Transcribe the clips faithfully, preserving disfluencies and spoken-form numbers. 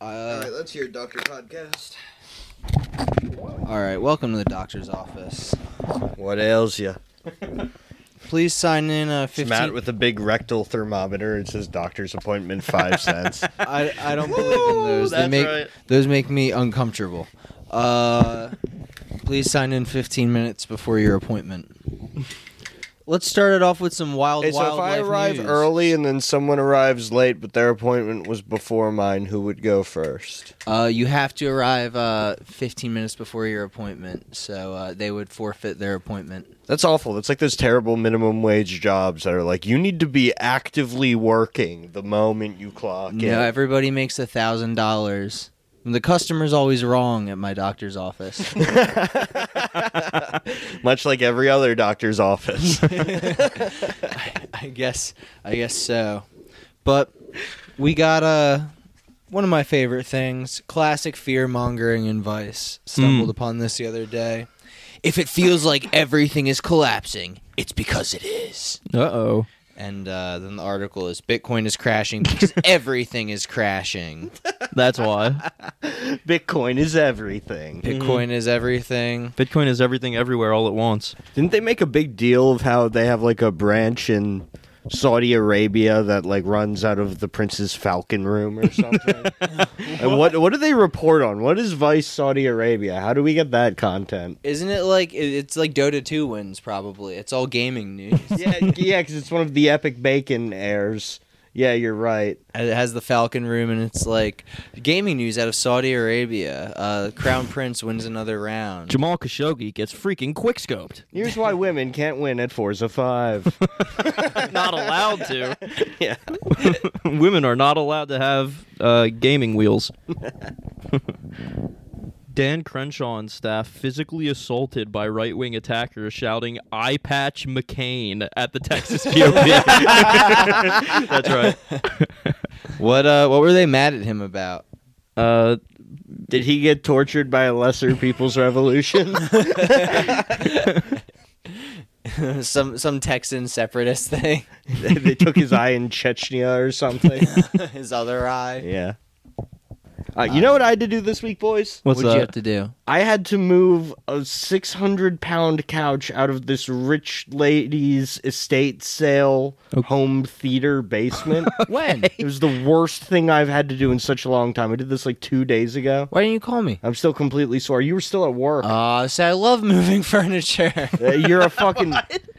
Uh, all right, let's hear Doctor Podcast. All right, welcome to the doctor's office. What ails you? Please sign in uh, fifteen... It's Matt with a big rectal thermometer. It says doctor's appointment, five cents. I, I don't believe in those. They That's make, right. Those make me uncomfortable. Uh, please sign in fifteen minutes before your appointment. Let's start it off with some wild, hey, wildlife news. So if I arrive news. early and then someone arrives late, but their appointment was before mine, who would go first? Uh, you have to arrive uh, fifteen minutes before your appointment, so uh, they would forfeit their appointment. That's awful. That's like those terrible minimum wage jobs that are like, you need to be actively working the moment you clock in. No, everybody makes one thousand dollars. The customer's always wrong at my doctor's office. Much like every other doctor's office. I, I guess I guess so. But we got uh, one of my favorite things, classic fear-mongering in Vice. Stumbled mm. upon this the other day. If it feels like everything is collapsing, it's because it is. Uh-oh. And uh, then the article is, Bitcoin is crashing because everything is crashing. That's why. Bitcoin is everything. Bitcoin mm. is everything. Bitcoin is everything everywhere all at once. Didn't they make a big deal of how they have like a branch in Saudi Arabia that like runs out of the Prince's Falcon room or something? And what what do they report on? What is Vice Saudi Arabia? How do we get that content? Isn't it like it's like Dota two wins probably? It's all gaming news. yeah, yeah, because it's one of the Epic Bacon heirs. Yeah, you're right. It has the Falcon room, and it's like gaming news out of Saudi Arabia. Uh, Crown Prince wins another round. Jamal Khashoggi gets freaking quickscoped. Here's why women can't win at Forza five. Not allowed to. Yeah. Women are not allowed to have uh, gaming wheels. Dan Crenshaw and staff physically assaulted by right-wing attackers shouting, "Eye Patch McCain" at the Texas P O P. That's right. What uh, what were they mad at him about? Uh, did he get tortured by a lesser people's revolution? some some Texan separatist thing. they, they took his eye in Chechnya or something. His other eye. Yeah. Uh, you know what I had to do this week, boys? What'd you have to do? I had to move a six hundred pound couch out of this rich lady's estate sale okay. home theater basement. When? It was the worst thing I've had to do in such a long time. I did this like two days ago. Why didn't you call me? I'm still completely sore. You were still at work. Uh, so I love moving furniture. uh, you're a fucking,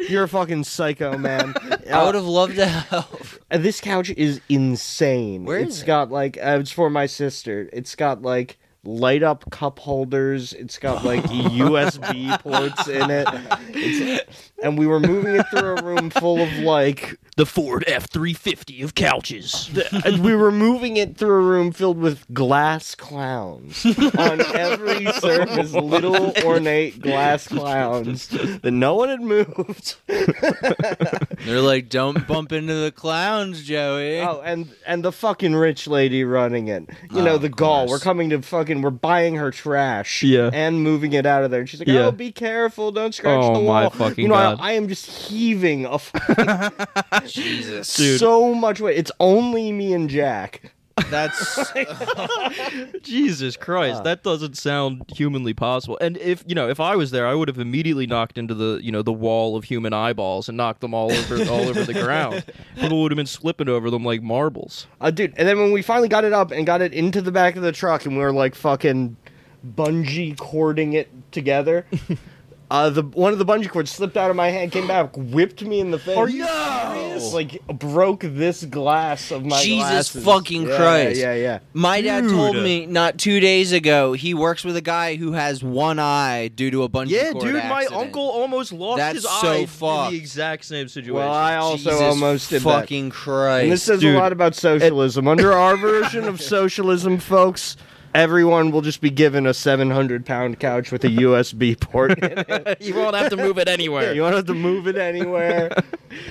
you're a fucking psycho, man. Uh, I would have loved to help. Uh, this couch is insane. Where is it? It's got like, uh, it's for my sister. It's got, like, light-up cup holders. It's got, like, U S B ports in it. It's, and we were moving it through a room full of, like... the Ford F three fifty of couches. The, and we were moving it through a room filled with glass clowns. On every surface, little ornate glass clowns that no one had moved. They're like, don't bump into the clowns, Joey. Oh, and, and the fucking rich lady running it. You oh, know, the gall. We're coming to fucking, we're buying her trash. Yeah. And moving it out of there. And she's like, yeah. oh, be careful. Don't scratch oh, the wall. Oh, my fucking you know, God. I, I am just heaving a fucking... Jesus. Dude. So much weight. It's only me and Jack. That's Jesus Christ. Uh, that doesn't sound humanly possible. And if you know, if I was there, I would have immediately knocked into the you know the wall of human eyeballs and knocked them all over all over the ground. People would have been slipping over them like marbles. Uh, dude. And then when we finally got it up and got it into the back of the truck, and we were like fucking bungee cording it together. Uh, the one of the bungee cords slipped out of my hand, came back, whipped me in the face. Are you serious? Like broke this glass of my Jesus glasses. fucking yeah, Christ! Yeah, yeah, yeah. My dad Dude. told me not two days ago he works with a guy who has one eye due to a bungee yeah, cord. Yeah, dude, accident. My uncle almost lost That's his so eye fucked. in the exact same situation. Well, I also Jesus almost did fucking that. Christ! And this says Dude. a lot about socialism. It- Under our version of socialism, folks. Everyone will just be given a seven hundred pound couch with a U S B port in it. You won't have to move it anywhere. You won't have to move it anywhere.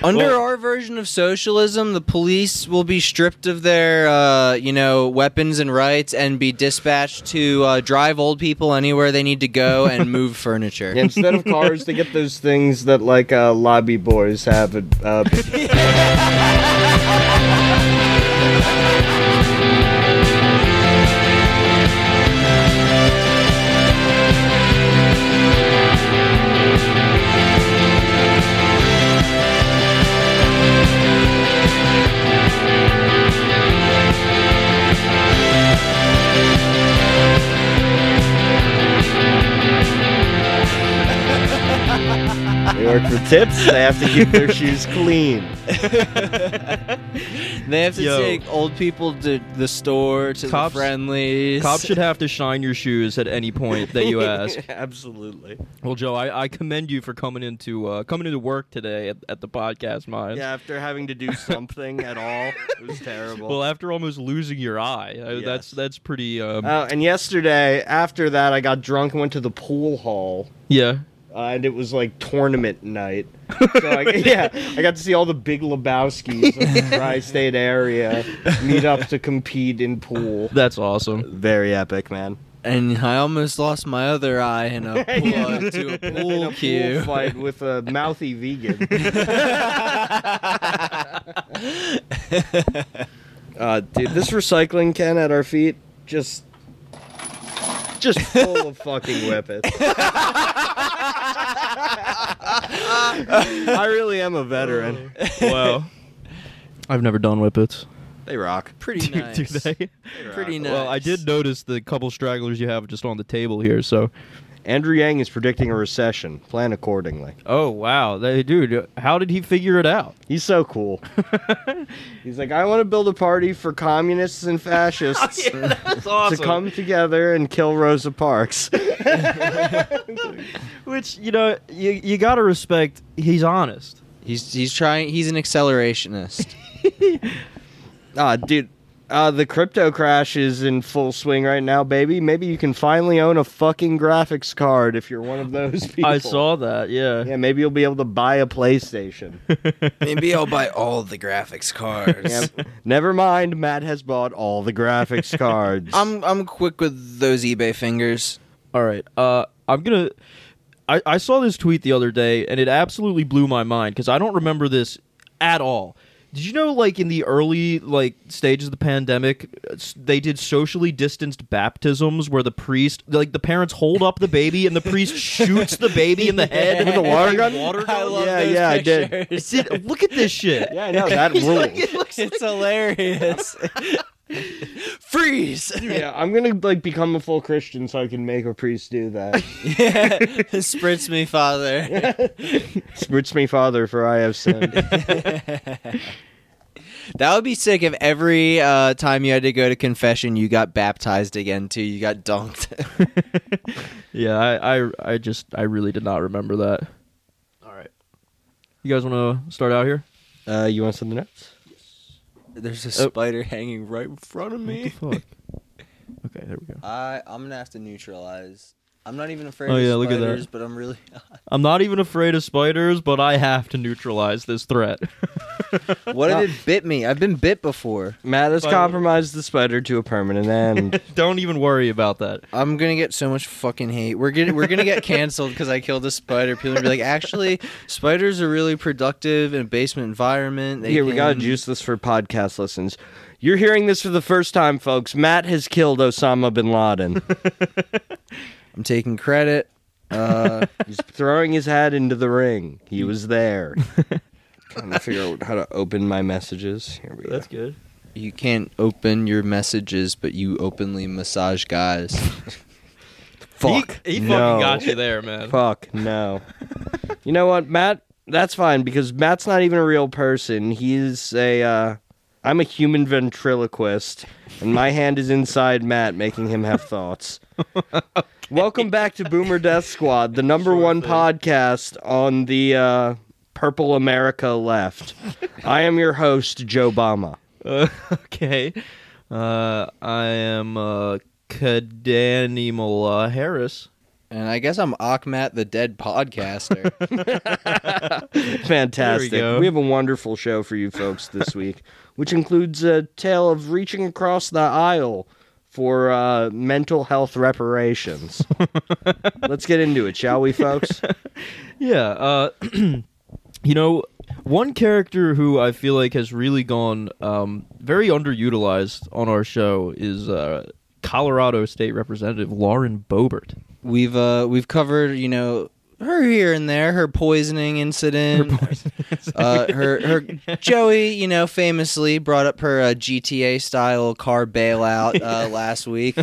Under well, our version of socialism, the police will be stripped of their, uh, you know, weapons and rights and be dispatched to uh, drive old people anywhere they need to go and move furniture. Yeah, instead of cars, they get those things that, like, uh, lobby boys have. Uh, Except for tips, they have to keep their shoes clean. They have to Yo. take old people to the store, to cops, the friendlies. Cops should have to shine your shoes at any point that you ask. Absolutely. Well, Joe, I, I commend you for coming into uh, coming into work today at, at the podcast, Mine. Yeah, after having to do something at all, it was terrible. Well, after almost losing your eye, yes. that's that's pretty. Um... Oh, and yesterday after that, I got drunk and went to the pool hall. Yeah. Uh, and it was like tournament night. So I, yeah, I got to see all the big Lebowskis in the tri-state area meet up to compete in pool. That's awesome. Very epic, man. And I almost lost my other eye in a pool, yeah. to a pool, in a cue. pool fight with a mouthy vegan. uh, dude, this recycling can at our feet, just, just full of fucking whippets. I really am a veteran. Wow. I've never done whippets. They rock. Pretty do, nice. Do they? they Pretty rock. nice. Well, I did notice the couple stragglers you have just on the table here, so... Andrew Yang is predicting a recession. Plan accordingly. Oh, wow. They, dude, how did he figure it out? He's so cool. He's like, I want to build a party for communists and fascists oh, yeah, that's awesome. to come together and kill Rosa Parks. Which, you know, you, you got to respect, he's honest. He's he's trying. He's an accelerationist. Ah, dude. Uh, the crypto crash is in full swing right now, baby. Maybe you can finally own a fucking graphics card if you're one of those people. I saw that, yeah. Yeah, maybe you'll be able to buy a PlayStation. Maybe I'll buy all the graphics cards. Yeah, never mind, Matt has bought all the graphics cards. I'm I'm quick with those eBay fingers. All right, uh, I'm gonna... I, I saw this tweet the other day, and it absolutely blew my mind, because I don't remember this at all. Did you know, like, in the early, like, stages of the pandemic, they did socially distanced baptisms where the priest, like, the parents hold up the baby and the priest shoots the baby in the head with a water gun? Water gun? I love yeah, those yeah, pictures. I did. It, look at this shit. Yeah, I know. That rules. Like, it looks it's like... hilarious. Freeze! Yeah, I'm gonna, like, become a full Christian so I can make a priest do that. Yeah, spritz me, Father. Spritz me, Father, for I have sinned. That would be sick if every uh, time you had to go to confession, you got baptized again, too. You got dunked. Yeah, I, I, I just, I really did not remember that. All right. You guys want to start out here? Uh, you want something else? There's a spider oh. hanging right in front of me. What the fuck? Okay, there we go. I, I'm going to have to neutralize. I'm not even afraid oh, of yeah, spiders, look at that. but I'm really not. I'm not even afraid of spiders, but I have to neutralize this threat. What if it bit me? I've been bit before. Matt has spider. compromised the spider to a permanent end. Don't even worry about that. I'm going to get so much fucking hate. We're gonna, we're going to get canceled because I killed a spider. People are going to be like, actually, spiders are really productive in a basement environment. They Here, can... we got to juice this for podcast listens. You're hearing this for the first time, folks. Matt has killed Osama bin Laden. I'm taking credit. Uh, he's throwing his hat into the ring. He was there. Trying to figure out how to open my messages. Here we That's go. That's good. You can't open your messages, but you openly massage guys. Fuck. He, he no. fucking got you there, man. Fuck, no. You know what, Matt? That's fine, because Matt's not even a real person. He's a... Uh, I'm a human ventriloquist, and my hand is inside Matt, making him have thoughts. Okay. Welcome back to Boomer Death Squad, the number sure one thing. podcast on the uh, Purple America left. I am your host, Joe Bama. Uh, okay. Uh, I am uh, Kadanimal Harris. And I guess I'm Achmat the Dead Podcaster. Fantastic. We, we have a wonderful show for you folks this week, which includes a tale of reaching across the aisle for uh, mental health reparations. Let's get into it, shall we, folks? Yeah. Uh, you know, one character who I feel like has really gone um, very underutilized on our show is uh, Colorado State Representative Lauren Boebert. We've uh, we've covered, you know, her here and there, her poisoning incident. Her, poison incident. Uh, her, her Joey, you know, famously brought up her uh, G T A style car bailout uh, last week.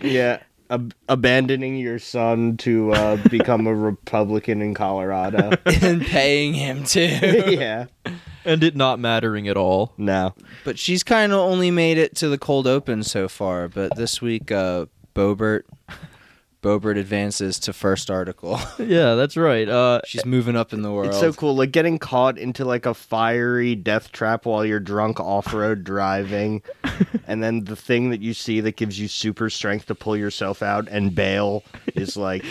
Yeah, ab- abandoning your son to uh, become a Republican in Colorado. And paying him too. Yeah. And it not mattering at all. No. But she's kind of only made it to the cold open so far. But this week, uh, Boebert... Boebert advances to first article. Yeah, that's right. Uh, She's moving up in the world. It's so cool. Like getting caught into like a fiery death trap while you're drunk off-road driving. And then the thing that you see that gives you super strength to pull yourself out and bail is like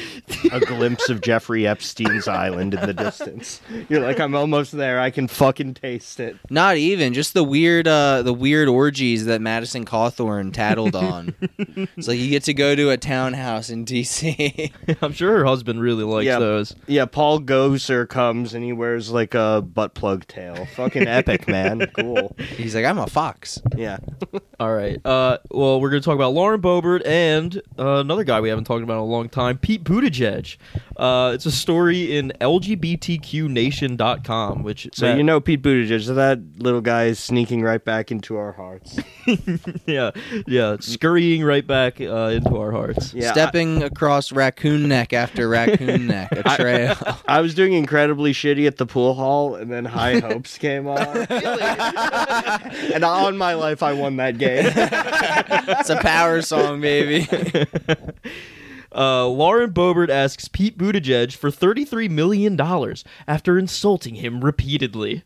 a glimpse of Jeffrey Epstein's island in the distance. You're like, I'm almost there. I can fucking taste it. Not even. Just the weird uh, the weird orgies that Madison Cawthorn tattled on. It's like you get to go to a townhouse in D C. I'm sure her husband really likes yeah, those. Yeah, Paul Gozer comes and he wears like a butt plug tail. Fucking epic, man. Cool. He's like, I'm a fox. Yeah. All right. Uh, well, we're going to talk about Lauren Boebert and uh, another guy we haven't talked about in a long time, Pete Buttigieg. Uh, it's a story in L G B T Q nation dot com, which so that, you know Pete Buttigieg, so that little guy is sneaking right back into our hearts. yeah, yeah, scurrying right back uh, into our hearts. Yeah, Stepping I, across raccoon neck after raccoon neck, a trail. I, I was doing incredibly shitty at the pool hall, and then High Hopes came on. And on my life, I won that game. It's a power song, baby. Uh, Lauren Boebert asks Pete Buttigieg for thirty-three million dollars after insulting him repeatedly.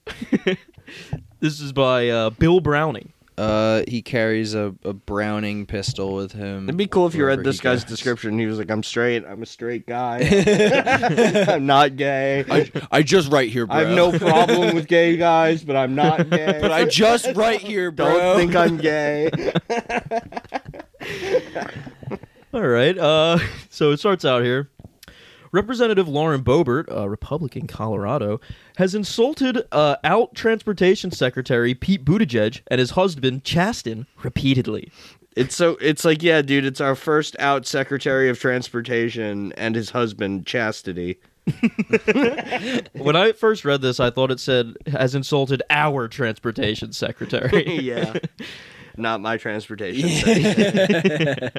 This is by uh, Bill Browning. Uh, he carries a, a Browning pistol with him. It'd be cool if you read this guy's goes. description. He was like, I'm straight. I'm a straight guy. I'm not gay. I, I just write here, bro. I have no problem with gay guys, but I'm not gay. But I just write here, bro. Don't think I'm gay. All right, uh, so it starts out here. Representative Lauren Boebert, a Republican Colorado, has insulted uh, out Transportation Secretary Pete Buttigieg and his husband Chasten repeatedly. It's so it's like, yeah, dude, it's our first out Secretary of Transportation and his husband Chastity. When I first read this, I thought it said has insulted our Transportation Secretary. Yeah. Not my transportation secretary.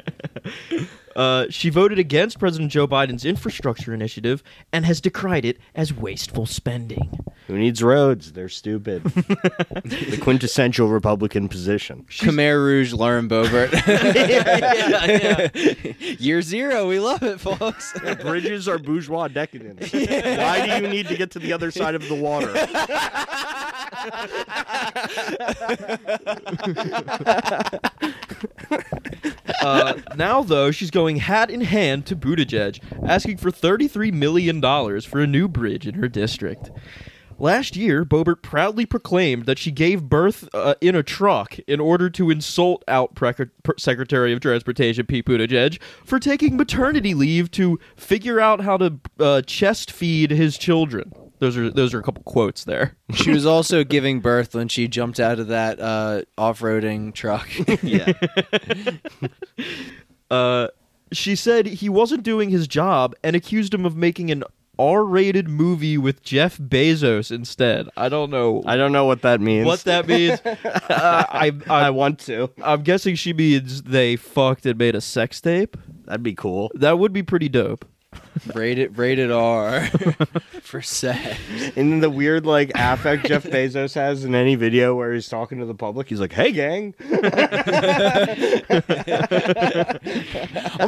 uh, She voted against President Joe Biden's infrastructure initiative and has decried it as wasteful spending. Who needs roads? They're stupid. The quintessential Republican position. Khmer Rouge, Lauren Boebert. yeah, yeah, yeah. Year zero. We love it, folks. Yeah, bridges are bourgeois decadence. Yeah. Why do you need to get to the other side of the water? uh, now, though, she's going hat in hand to Buttigieg, asking for thirty-three million dollars for a new bridge in her district. Last year, Boebert proudly proclaimed that she gave birth uh, in a truck in order to insult out Pre- Pre- Secretary of Transportation Pete Buttigieg for taking maternity leave to figure out how to uh, chest feed his children. Those are those are a couple quotes there. She was also giving birth when she jumped out of that uh, off-roading truck. Yeah. uh, she said he wasn't doing his job and accused him of making an R-rated movie with Jeff Bezos instead. I don't know. I don't know what that means. What that means? uh, I, I I want to. I'm guessing she means they fucked and made a sex tape. That'd be cool. That would be pretty dope. Rated, rated R for sex. And the weird like affect Jeff Bezos has in any video where he's talking to the public, he's like, "Hey, gang, I'm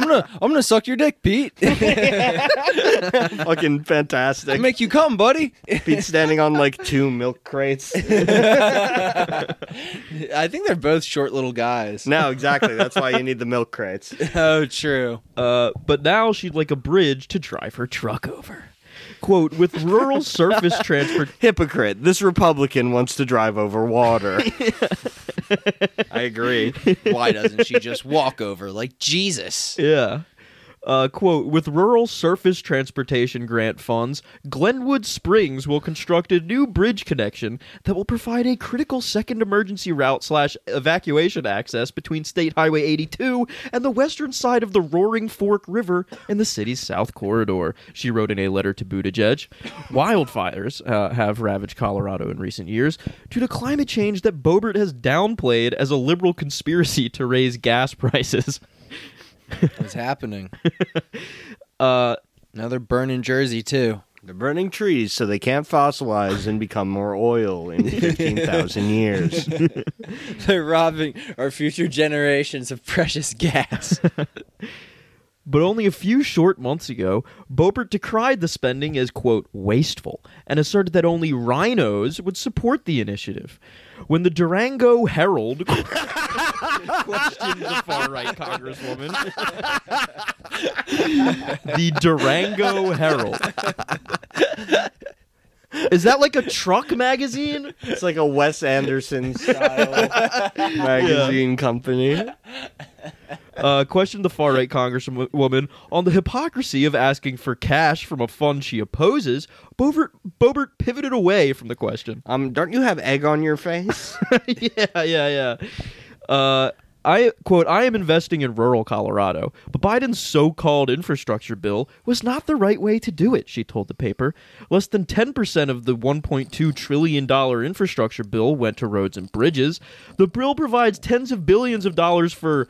gonna, I'm gonna suck your dick, Pete." Fucking fantastic! I'll make you come, buddy. Pete's standing on like two milk crates. I think they're both short little guys. No, exactly. That's why you need the milk crates. Oh, true. Uh, but now she'd like a bridge to drive her truck over. Quote, with rural surface transport... Hypocrite. This Republican wants to drive over water. I agree. Why doesn't she just walk over like Jesus? Yeah. Uh, quote, with rural surface transportation grant funds, Glenwood Springs will construct a new bridge connection that will provide a critical second emergency route slash evacuation access between State Highway eighty-two and the western side of the Roaring Fork River in the city's south corridor, she wrote in a letter to Buttigieg. Wildfires uh, have ravaged Colorado in recent years due to climate change that Boebert has downplayed as a liberal conspiracy to raise gas prices. What's happening? uh, now they're burning Jersey, too. They're burning trees so they can't fossilize and become more oil in fifteen thousand years. They're robbing our future generations of precious gas. But only a few short months ago, Boebert decried the spending as, quote, wasteful, and asserted that only rhinos would support the initiative. When the Durango Herald questioned the far-right congresswoman, the Durango Herald. Is that like a truck magazine? It's like a Wes Anderson-style magazine yeah. company. Uh, questioned the far-right congresswoman on the hypocrisy of asking for cash from a fund she opposes. Boebert, Boebert pivoted away from the question. Um, don't you have egg on your face? yeah, yeah, yeah. Uh, I quote: "I am investing in rural Colorado, but Biden's so-called infrastructure bill was not the right way to do it," she told the paper. "Less than ten percent of the one point two trillion dollars infrastructure bill went to roads and bridges. The bill provides tens of billions of dollars for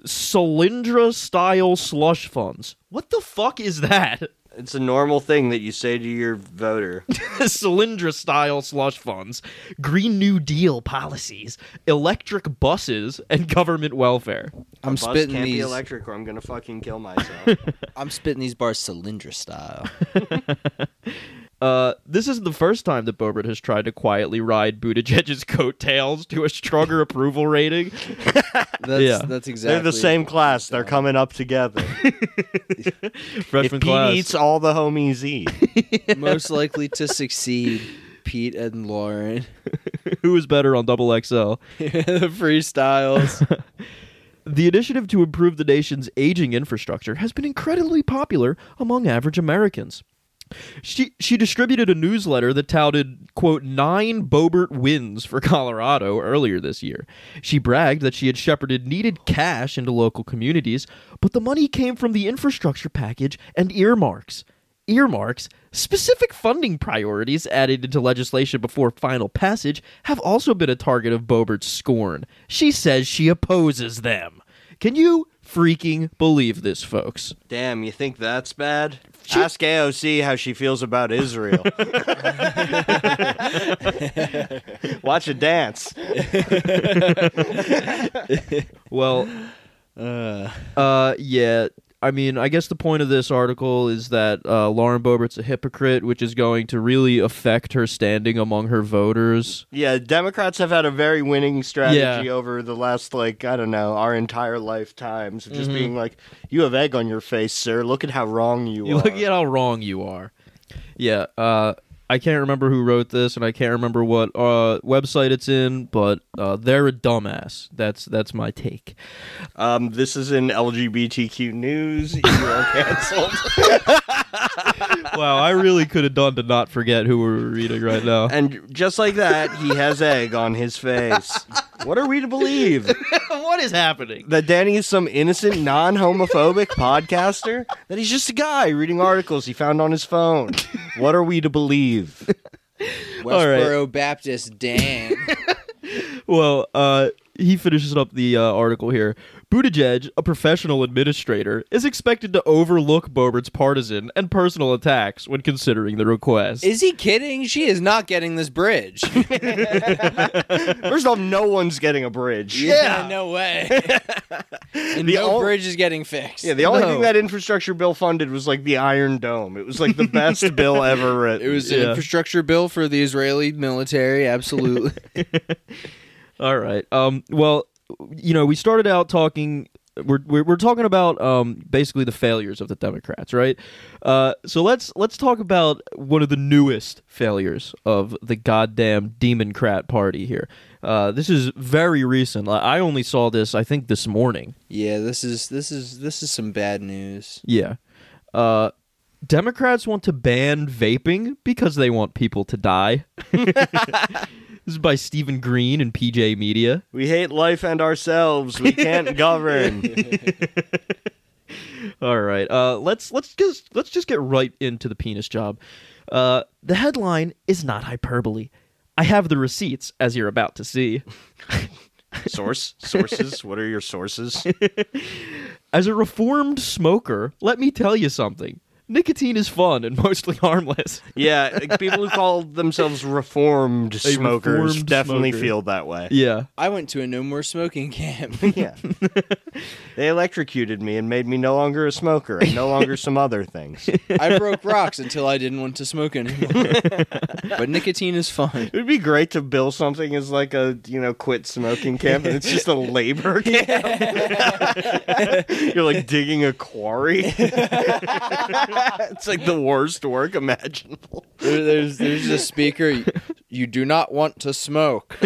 Solyndra-style slush funds." What the fuck is that? It's a normal thing that you say to your voter. Solyndra-style slush funds, Green New Deal policies, electric buses, and government welfare. I'm bus spitting can't these... be electric, or I'm gonna fucking kill myself. I'm spitting these bars Solyndra-style. Uh, this isn't the first time that Boebert has tried to quietly ride Buttigieg's coattails to a stronger approval rating. That's, yeah. that's exactly. They're the same class. They're coming up together. Freshman if class. Pete eats, all the homies eat. yeah. Most likely to succeed, Pete and Lauren. Who is better on Double X L? The freestyles. The initiative to improve the nation's aging infrastructure has been incredibly popular among average Americans. She she distributed a newsletter that touted, quote, nine Boebert wins for Colorado earlier this year. She bragged that she had shepherded needed cash into local communities, but the money came from the infrastructure package and earmarks. Earmarks, specific funding priorities added into legislation before final passage, have also been a target of Boebert's scorn. She says she opposes them. Can you freaking believe this, folks? Damn, you think that's bad? She... Ask A O C how she feels about Israel. Watch a dance. Well, uh, uh, yeah. I mean, I guess the point of this article is that uh, Lauren Boebert's a hypocrite, which is going to really affect her standing among her voters. Yeah, Democrats have had a very winning strategy yeah. over the last, like, I don't know, our entire lifetimes of just mm-hmm. being like, you have egg on your face, sir. Look at how wrong you, you are. Look at how wrong you are. Yeah, uh, I can't remember who wrote this, and I can't remember what uh, website it's in, but uh, they're a dumbass. That's that's my take. Um, this is in L G B T Q news. You are canceled. Wow, I really could have done to not forget who we're reading right now. And just like that, he has egg on his face. What are we to believe? What is happening? That Danny is some innocent, non-homophobic podcaster? That he's just a guy reading articles he found on his phone. What are we to believe? Westboro right. Baptist Dan. Well, uh, he finishes up the uh, article here. Buttigieg, a professional administrator, is expected to overlook Boebert's partisan and personal attacks when considering the request. Is he kidding? She is not getting this bridge. First off, no one's getting a bridge. Yeah, yeah no way. And the no ol- bridge is getting fixed. Yeah, the only no. thing that infrastructure bill funded was like the Iron Dome. It was like the best bill ever written. It was yeah. an infrastructure bill for the Israeli military, absolutely. All right. Um, well... You know, we started out talking. We're we're, we're talking about um, basically the failures of the Democrats, right? Uh, so let's let's talk about one of the newest failures of the goddamn Democrat Party here. Uh, this is very recent. I only saw this, I think, this morning. Yeah, this is this is this is some bad news. Yeah, uh, Democrats want to ban vaping because they want people to die. This is by Stephen Green and P J Media. We hate life and ourselves. We can't govern. All right, uh, let's let's just let's just get right into the penis job. Uh, the headline is not hyperbole. I have the receipts, as you're about to see. Source sources. What are your sources? As a reformed smoker, let me tell you something. Nicotine is fun and mostly harmless. Yeah, people who call themselves reformed a smokers reformed definitely smoker. Feel that way. Yeah. I went to a no more smoking camp. Yeah. They electrocuted me and made me no longer a smoker and no longer some other things. I broke rocks until I didn't want to smoke anymore. But nicotine is fun. It would be great to bill something as like a, you know, quit smoking camp, and it's just a labor camp. You're like digging a quarry. It's like the worst work imaginable. There, there's there's a speaker. You, you do not want to smoke.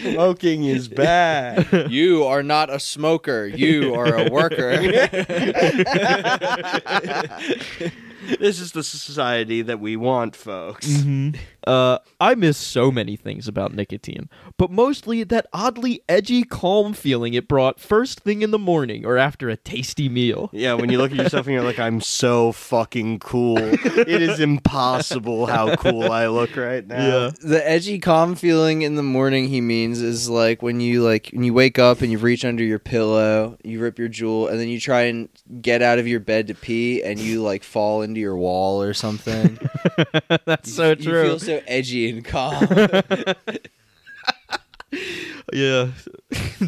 Smoking is bad. You are not a smoker. You are a worker. This is the society that we want, folks. Mm-hmm. Uh, I miss so many things about nicotine, but mostly that oddly edgy, calm feeling it brought first thing in the morning or after a tasty meal. Yeah, when you look at yourself and you're like, I'm so fucking cool. It is impossible how cool I look right now. Yeah. The edgy, calm feeling in the morning, he means, is like when you like when you wake up and you reach under your pillow, you rip your Juul, and then you try and get out of your bed to pee, and you like fall into your wall or something. That's you, so true. You feel so edgy and calm. Yeah,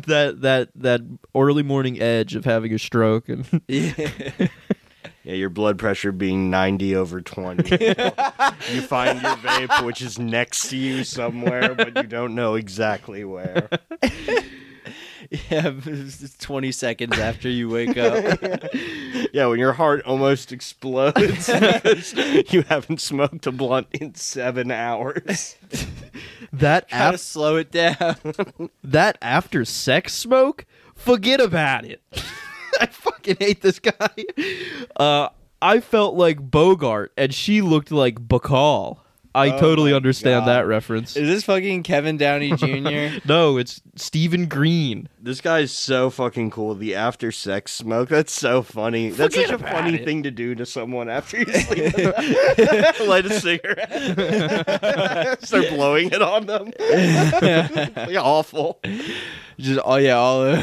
that that that early morning edge of having a stroke and yeah. Yeah, your blood pressure being ninety over twenty. You find your vape, which is next to you somewhere, but you don't know exactly where. Yeah, twenty seconds after you wake up. Yeah, when your heart almost explodes because you haven't smoked a blunt in seven hours. That Try ap- to slow it down. That after sex smoke? Forget about it. I fucking hate this guy. Uh, I felt like Bogart, and she looked like Bacall. I oh totally understand God. That reference. Is this fucking Kevin Downey Junior? No, it's Stephen Green. This guy is so fucking cool. The after sex smoke. That's so funny. Forget that's such a funny it. Thing to do to someone after you sleep. Light a cigarette. Start blowing it on them. It's like awful. Just oh yeah, all over.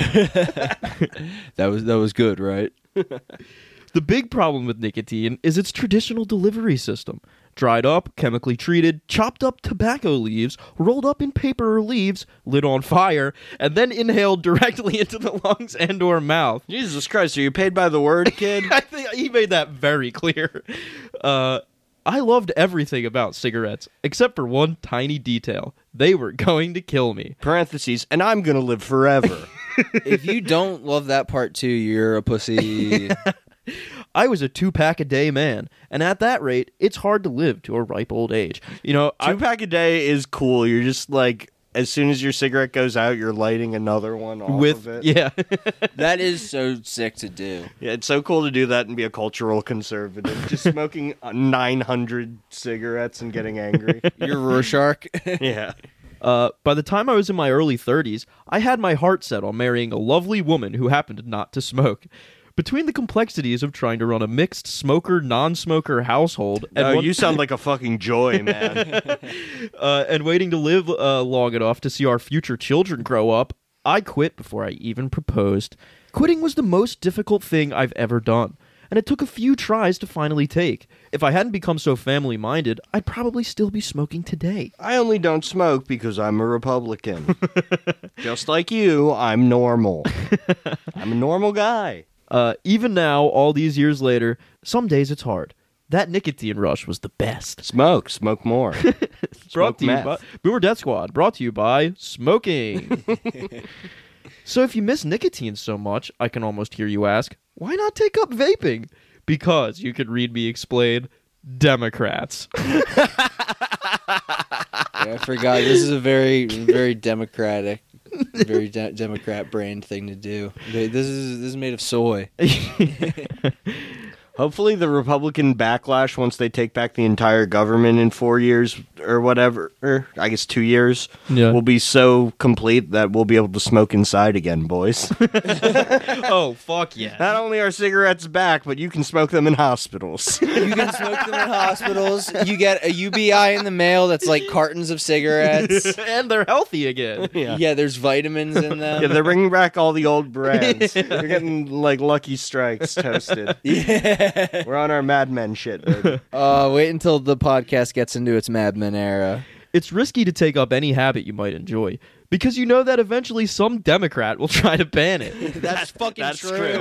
That was that was good, right? The big problem with nicotine is its traditional delivery system. Dried up, chemically treated, chopped up tobacco leaves, rolled up in paper or leaves, lit on fire, and then inhaled directly into the lungs and or mouth. Jesus Christ, are you paid by the word, kid? I think he made that very clear. Uh, I loved everything about cigarettes, except for one tiny detail. They were going to kill me. Parentheses, and I'm going to live forever. If you don't love that part too, you're a pussy. I was a two-pack-a-day man, and at that rate, it's hard to live to a ripe old age. You know, two-pack-a-day is cool. You're just like, as soon as your cigarette goes out, you're lighting another one off with, of it. Yeah. That is so sick to do. Yeah, it's so cool to do that and be a cultural conservative. Just smoking nine hundred cigarettes and getting angry. You're Rorschach. Yeah. Uh, by the time I was in my early thirties, I had my heart set on marrying a lovely woman who happened not to smoke. Between the complexities of trying to run a mixed smoker, non-smoker household... And no, one- you sound like a fucking joy, man. uh, and waiting to live uh, long enough to see our future children grow up, I quit before I even proposed. Quitting was the most difficult thing I've ever done, and it took a few tries to finally take. If I hadn't become so family-minded, I'd probably still be smoking today. I only don't smoke because I'm a Republican. Just like you, I'm normal. I'm a normal guy. Uh, even now, all these years later, some days it's hard. That nicotine rush was the best. Smoke, smoke more. Brought smoke to meth. You by Boomer Death Squad, brought to you by smoking. So if you miss nicotine so much, I can almost hear you ask, why not take up vaping? Because you could read me explain, Democrats. Yeah, I forgot. This is a very, very democratic. Very de- Democrat brand thing to do. This is this is made of soy. Hopefully the Republican backlash, once they take back the entire government in four years or whatever, or I guess two years, yeah. will be so complete that we'll be able to smoke inside again, boys. Oh, fuck yeah. Not only are cigarettes back, but you can smoke them in hospitals. You can smoke them in hospitals. You get a U B I in the mail that's like cartons of cigarettes. And they're healthy again. Yeah. yeah, there's vitamins in them. Yeah, they're bringing back all the old brands. yeah. They're getting like Lucky Strikes toasted. Yeah. We're on our Mad Men shit, baby. Uh, wait until the podcast gets into its Mad Men era. It's risky to take up any habit you might enjoy, because you know that eventually some Democrat will try to ban it. That's that, fucking that's true. true.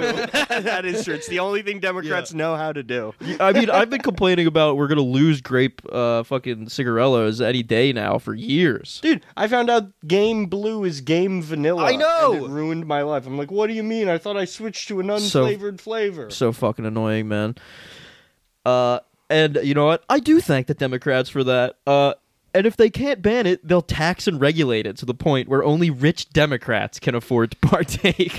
That is true. It's the only thing Democrats yeah. know how to do. I mean, I've been complaining about we're going to lose grape uh, fucking cigarillos any day now for years. Dude, I found out Game Blue is Game Vanilla. I know! And it ruined my life. I'm like, what do you mean? I thought I switched to an unflavored so, flavor. So fucking annoying, man. Uh, and you know what? I do thank the Democrats for that. Uh... And if they can't ban it, they'll tax and regulate it to the point where only rich Democrats can afford to partake.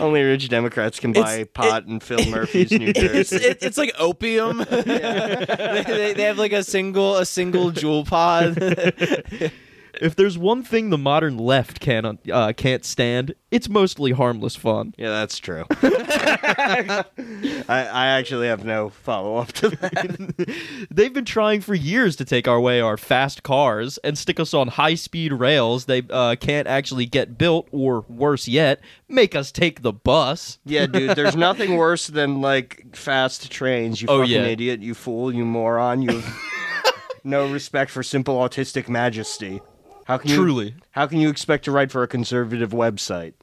Only rich Democrats can buy it's, pot it, and Phil Murphy's New Jersey. It's, it, it's like opium. yeah. they, they, they have like a single a single Juul pod. If there's one thing the modern left can, uh, can't stand, it's mostly harmless fun. Yeah, that's true. I, I actually have no follow-up to that. They've been trying for years to take away our fast cars and stick us on high-speed rails they uh, can't actually get built, or worse yet, make us take the bus. Yeah, dude, there's nothing worse than, like, fast trains. You oh, fucking yeah. idiot, you fool, you moron, you have no respect for simple autistic majesty. How can Truly. You, how can you expect to write for a conservative website?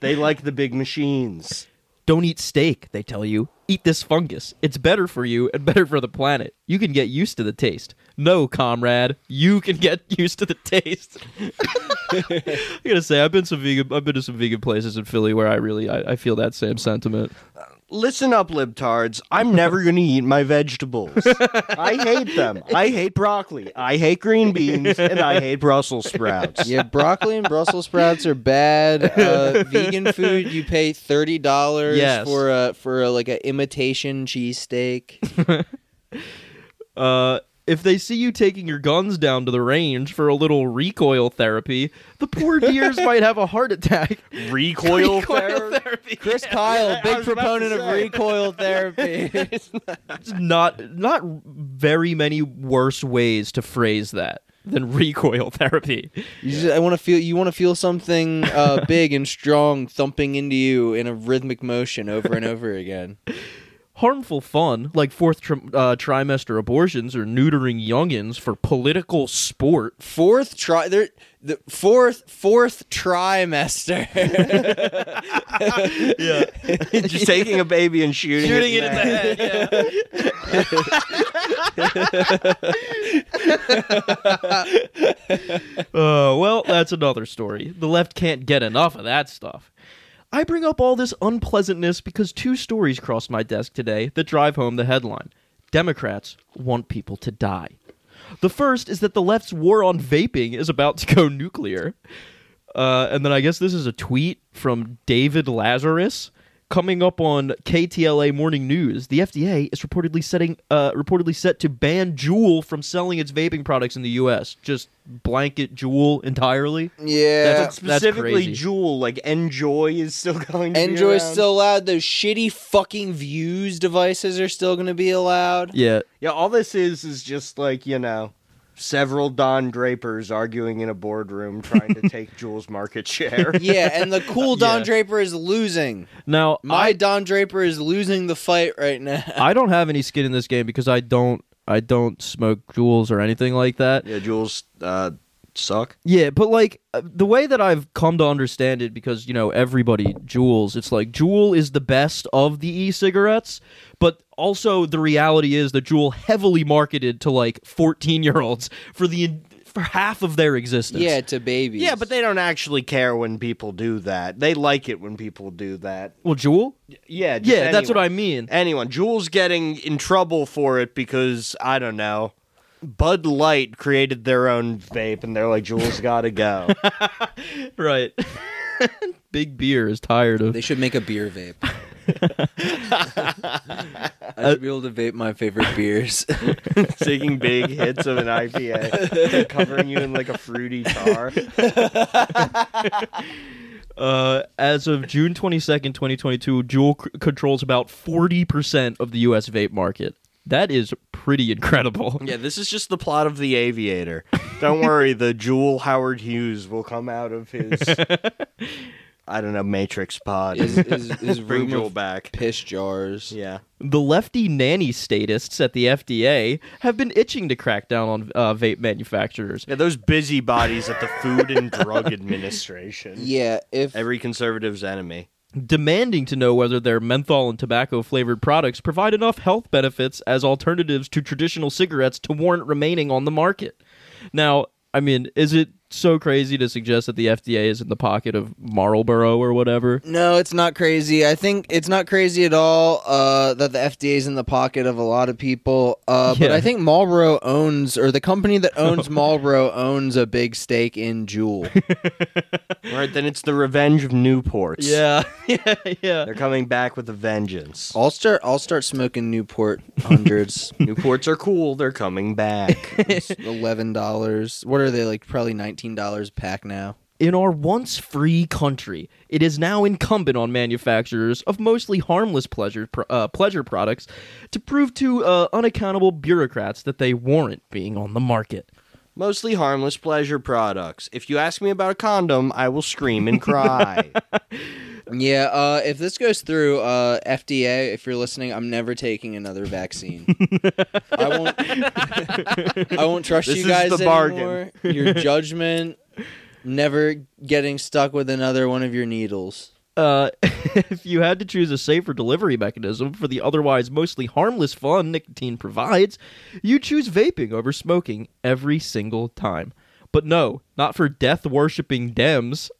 They like the big machines. Don't eat steak, they tell you. Eat this fungus. It's better for you and better for the planet. You can get used to the taste. No, comrade, you can get used to the taste. I gotta say, I've been some vegan. I've been to some vegan places in Philly where I really I, I feel that same sentiment. Listen up, libtards. I'm never going to eat my vegetables. I hate them. I hate broccoli. I hate green beans. And I hate Brussels sprouts. Yeah, broccoli and Brussels sprouts are bad. Uh, vegan food, you pay thirty dollars yes. for, a, for a, like an imitation cheesesteak. uh... If they see you taking your guns down to the range for a little recoil therapy, the poor deers might have a heart attack. Recoil, recoil therapy? therapy? Chris yeah. Kyle, yeah, big proponent of recoil therapy. It's not, not very many worse ways to phrase that than recoil therapy. You just, I want to feel. You want to feel something uh, big and strong thumping into you in a rhythmic motion over and over again. Harmful fun, like fourth tri- uh, trimester abortions or neutering youngins for political sport. Fourth tri- there, the fourth fourth trimester. yeah, just taking a baby and shooting, shooting it, it in the head. Yeah. uh, well, that's another story. The left can't get enough of that stuff. I bring up all this unpleasantness because two stories crossed my desk today that drive home the headline. Democrats want people to die. The first is that the left's war on vaping is about to go nuclear. Uh, and then I guess this is a tweet from David Lazarus. Coming up on K T L A Morning News, the F D A is reportedly setting, uh, reportedly set to ban Juul from selling its vaping products in the U S. Just blanket Juul entirely. Yeah, that's, that's specifically that's Juul. Like NJOY is still going. to NJOY be around. is still allowed. Those shitty fucking Views devices are still going to be allowed. Yeah, yeah. All this is is just like you know. Several Don Drapers arguing in a boardroom trying to take Juul's market share. Yeah, and the cool Don yeah. Draper is losing. Now, my I, Don Draper is losing the fight right now. I don't have any skin in this game because I don't I don't smoke Juuls or anything like that. Yeah, Juuls uh, suck. Yeah, but like the way that I've come to understand it, because, you know, everybody Juuls, it's like Juul is the best of the e-cigarettes, but also, the reality is that Juul heavily marketed to, like, fourteen-year-olds for the for half of their existence. Yeah, to babies. Yeah, but they don't actually care when people do that. They like it when people do that. Well, Juul? Yeah. Just yeah, anyone. That's what I mean. Anyone. Juul's getting in trouble for it because, I don't know, Bud Light created their own vape, and they're like, Juul's gotta go. Right. Big beer is tired of... They should make a beer vape. I should be able to vape my favorite beers. Taking big hits of an I P A, covering you in like a fruity tar. Uh, as of June twenty-second, twenty twenty-two, Juul c- controls about forty percent of the U S vape market. That is pretty incredible. Yeah, this is just the plot of The Aviator. Don't worry, the Juul Howard Hughes will come out of his, I don't know, Matrix pod. His, his, his room of back. Piss jars. Yeah. The lefty nanny statists at the F D A have been itching to crack down on uh, vape manufacturers. Yeah, those busybodies at the Food and Drug Administration. Yeah, if... Every conservative's enemy. Demanding to know whether their menthol and tobacco-flavored products provide enough health benefits as alternatives to traditional cigarettes to warrant remaining on the market. Now, I mean, is it so crazy to suggest that the F D A is in the pocket of Marlboro or whatever? No, it's not crazy. I think it's not crazy at all uh, that the F D A is in the pocket of a lot of people. Uh, yeah. But I think Marlboro owns, or the company that owns Marlboro owns a big stake in Juul. Right, then it's the revenge of Newports. Yeah, yeah, yeah. They're coming back with a vengeance. I'll start. I'll start smoking Newport hundreds. Newports are cool. They're coming back. It's eleven dollars. What are they like? Probably nineteen. dollars a pack now. In our once free country, it is now incumbent on manufacturers of mostly harmless pleasure uh, pleasure products to prove to uh, unaccountable bureaucrats that they warrant being on the market. Mostly harmless pleasure products. If you ask me about a condom, I will scream and cry. Yeah, uh, if this goes through, uh, F D A, if you're listening, I'm never taking another vaccine. I won't I won't trust this you guys is the anymore. Bargain. Your judgment, never getting stuck with another one of your needles. Uh, if you had to choose a safer delivery mechanism for the otherwise mostly harmless fun nicotine provides, you choose vaping over smoking every single time. But no, not for death-worshipping Dems.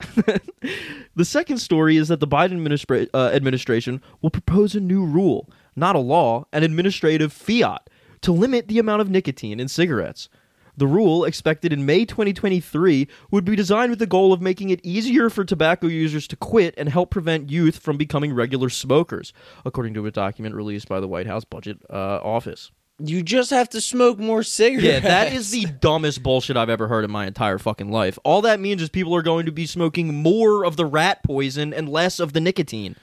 The second story is that the Biden administra- uh, administration will propose a new rule, not a law, an administrative fiat, to limit the amount of nicotine in cigarettes. The rule, expected in May twenty twenty-three, would be designed with the goal of making it easier for tobacco users to quit and help prevent youth from becoming regular smokers, according to a document released by the White House Budget uh, Office. You just have to smoke more cigarettes. Yeah, that is the dumbest bullshit I've ever heard in my entire fucking life. All that means is people are going to be smoking more of the rat poison and less of the nicotine.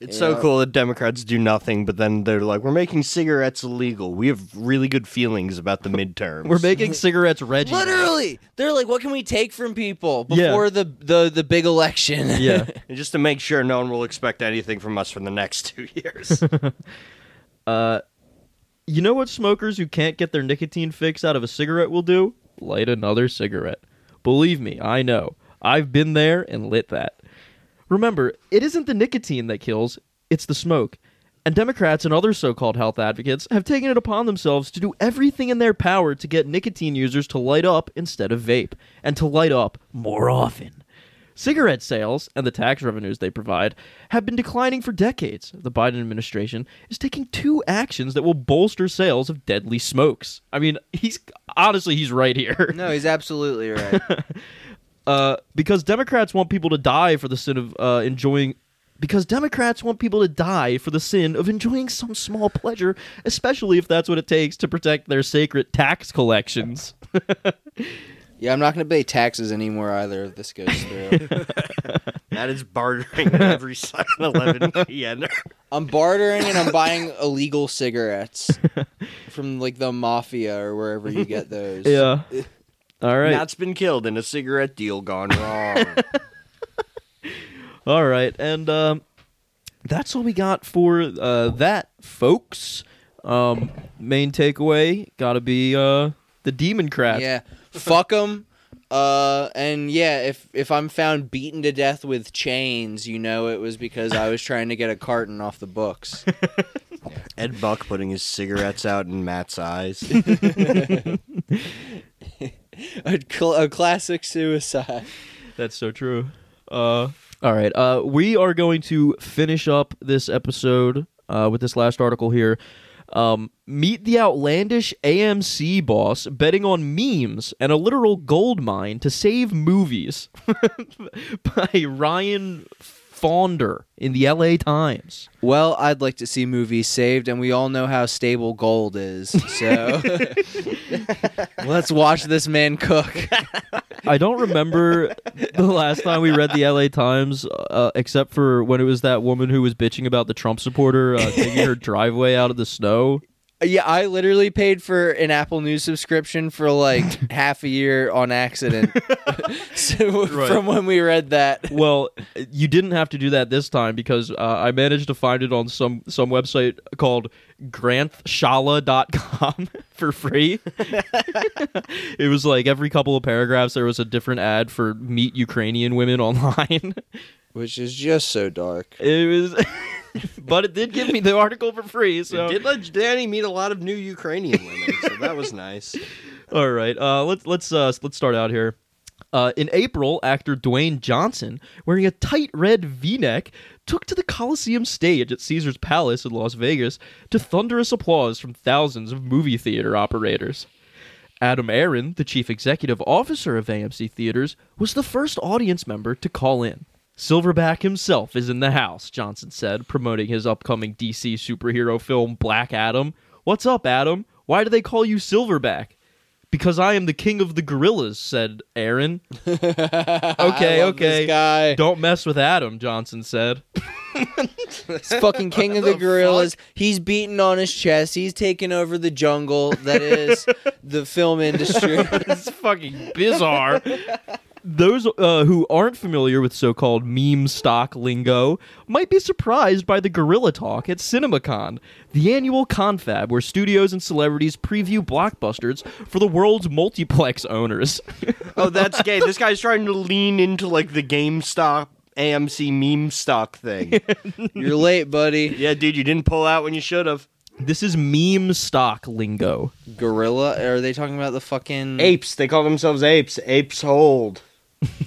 It's yeah. so cool that Democrats do nothing, but then they're like, we're making cigarettes illegal. We have really good feelings about the midterms. We're making cigarettes Reggie. Literally! They're like, what can we take from people before yeah. the, the, the big election? Yeah. And just to make sure no one will expect anything from us for the next two years. uh... You know what smokers who can't get their nicotine fix out of a cigarette will do? Light another cigarette. Believe me, I know. I've been there and lit that. Remember, it isn't the nicotine that kills, it's the smoke. And Democrats and other so-called health advocates have taken it upon themselves to do everything in their power to get nicotine users to light up instead of vape, and to light up more often. Cigarette sales, and the tax revenues they provide, have been declining for decades. The Biden administration is taking two actions that will bolster sales of deadly smokes. I mean, he's honestly, he's right here. No, he's absolutely right. uh, because Democrats want people to die for the sin of uh, enjoying... Because Democrats want people to die for the sin of enjoying some small pleasure, especially if that's what it takes to protect their sacred tax collections. Yeah, I'm not going to pay taxes anymore either if this goes through. That is bartering at every seven eleven Vienna. I'm bartering and I'm buying illegal cigarettes from like the mafia or wherever you get those. Yeah. All right. Matt's been killed in a cigarette deal gone wrong. All right. And um, that's all we got for uh, that, folks. Um, main takeaway, got to be uh, the demon crap. Yeah. Fuck them, uh, and yeah, if if I'm found beaten to death with chains, you know it was because I was trying to get a carton off the books. Yeah. Ed Buck putting his cigarettes out in Matt's eyes. a, cl- a classic suicide. That's so true. Uh, all right, uh, we are going to finish up this episode uh, with this last article here. Um, meet the outlandish A M C boss betting on memes and a literal gold mine to save movies by Ryan Fonder in the L A Times. Well, I'd like to see movies saved, and we all know how stable gold is. So let's watch this man cook. I don't remember the last time we read the L A Times, uh, except for when it was that woman who was bitching about the Trump supporter uh, taking her driveway out of the snow. Yeah, I literally paid for an Apple News subscription for like half a year on accident. So, right. From when we read that. Well, you didn't have to do that this time because uh, I managed to find it on some, some website called granth shala dot com for free. It was like every couple of paragraphs there was a different ad for meet Ukrainian women online. Which is just so dark. It was... But it did give me the article for free, so... It did let Danny meet a lot of new Ukrainian women, so that was nice. All right, uh, let's let's uh, let's start out here. Uh, in April, actor Dwayne Johnson, wearing a tight red V-neck, took to the Coliseum stage at Caesar's Palace in Las Vegas to thunderous applause from thousands of movie theater operators. Adam Aron, the chief executive officer of A M C Theaters, was the first audience member to call in. Silverback himself is in the house, Johnson said, promoting his upcoming D C superhero film, Black Adam. What's up, Adam? Why do they call you Silverback? Because I am the king of the gorillas, said Aron. Okay, okay. Guy. Don't mess with Adam, Johnson said. He's fucking king of the, the gorillas. Fuck? He's beating on his chest. He's taking over the jungle that is the film industry. It's fucking bizarre. Those uh, who aren't familiar with so-called meme stock lingo might be surprised by the gorilla talk at CinemaCon, the annual confab where studios and celebrities preview blockbusters for the world's multiplex owners. Oh, that's gay. This guy's trying to lean into, like, the GameStop A M C meme stock thing. You're late, buddy. Yeah, dude, you didn't pull out when you should have. This is meme stock lingo. Gorilla? Are they talking about the fucking... Apes. They call themselves apes. Apes hold.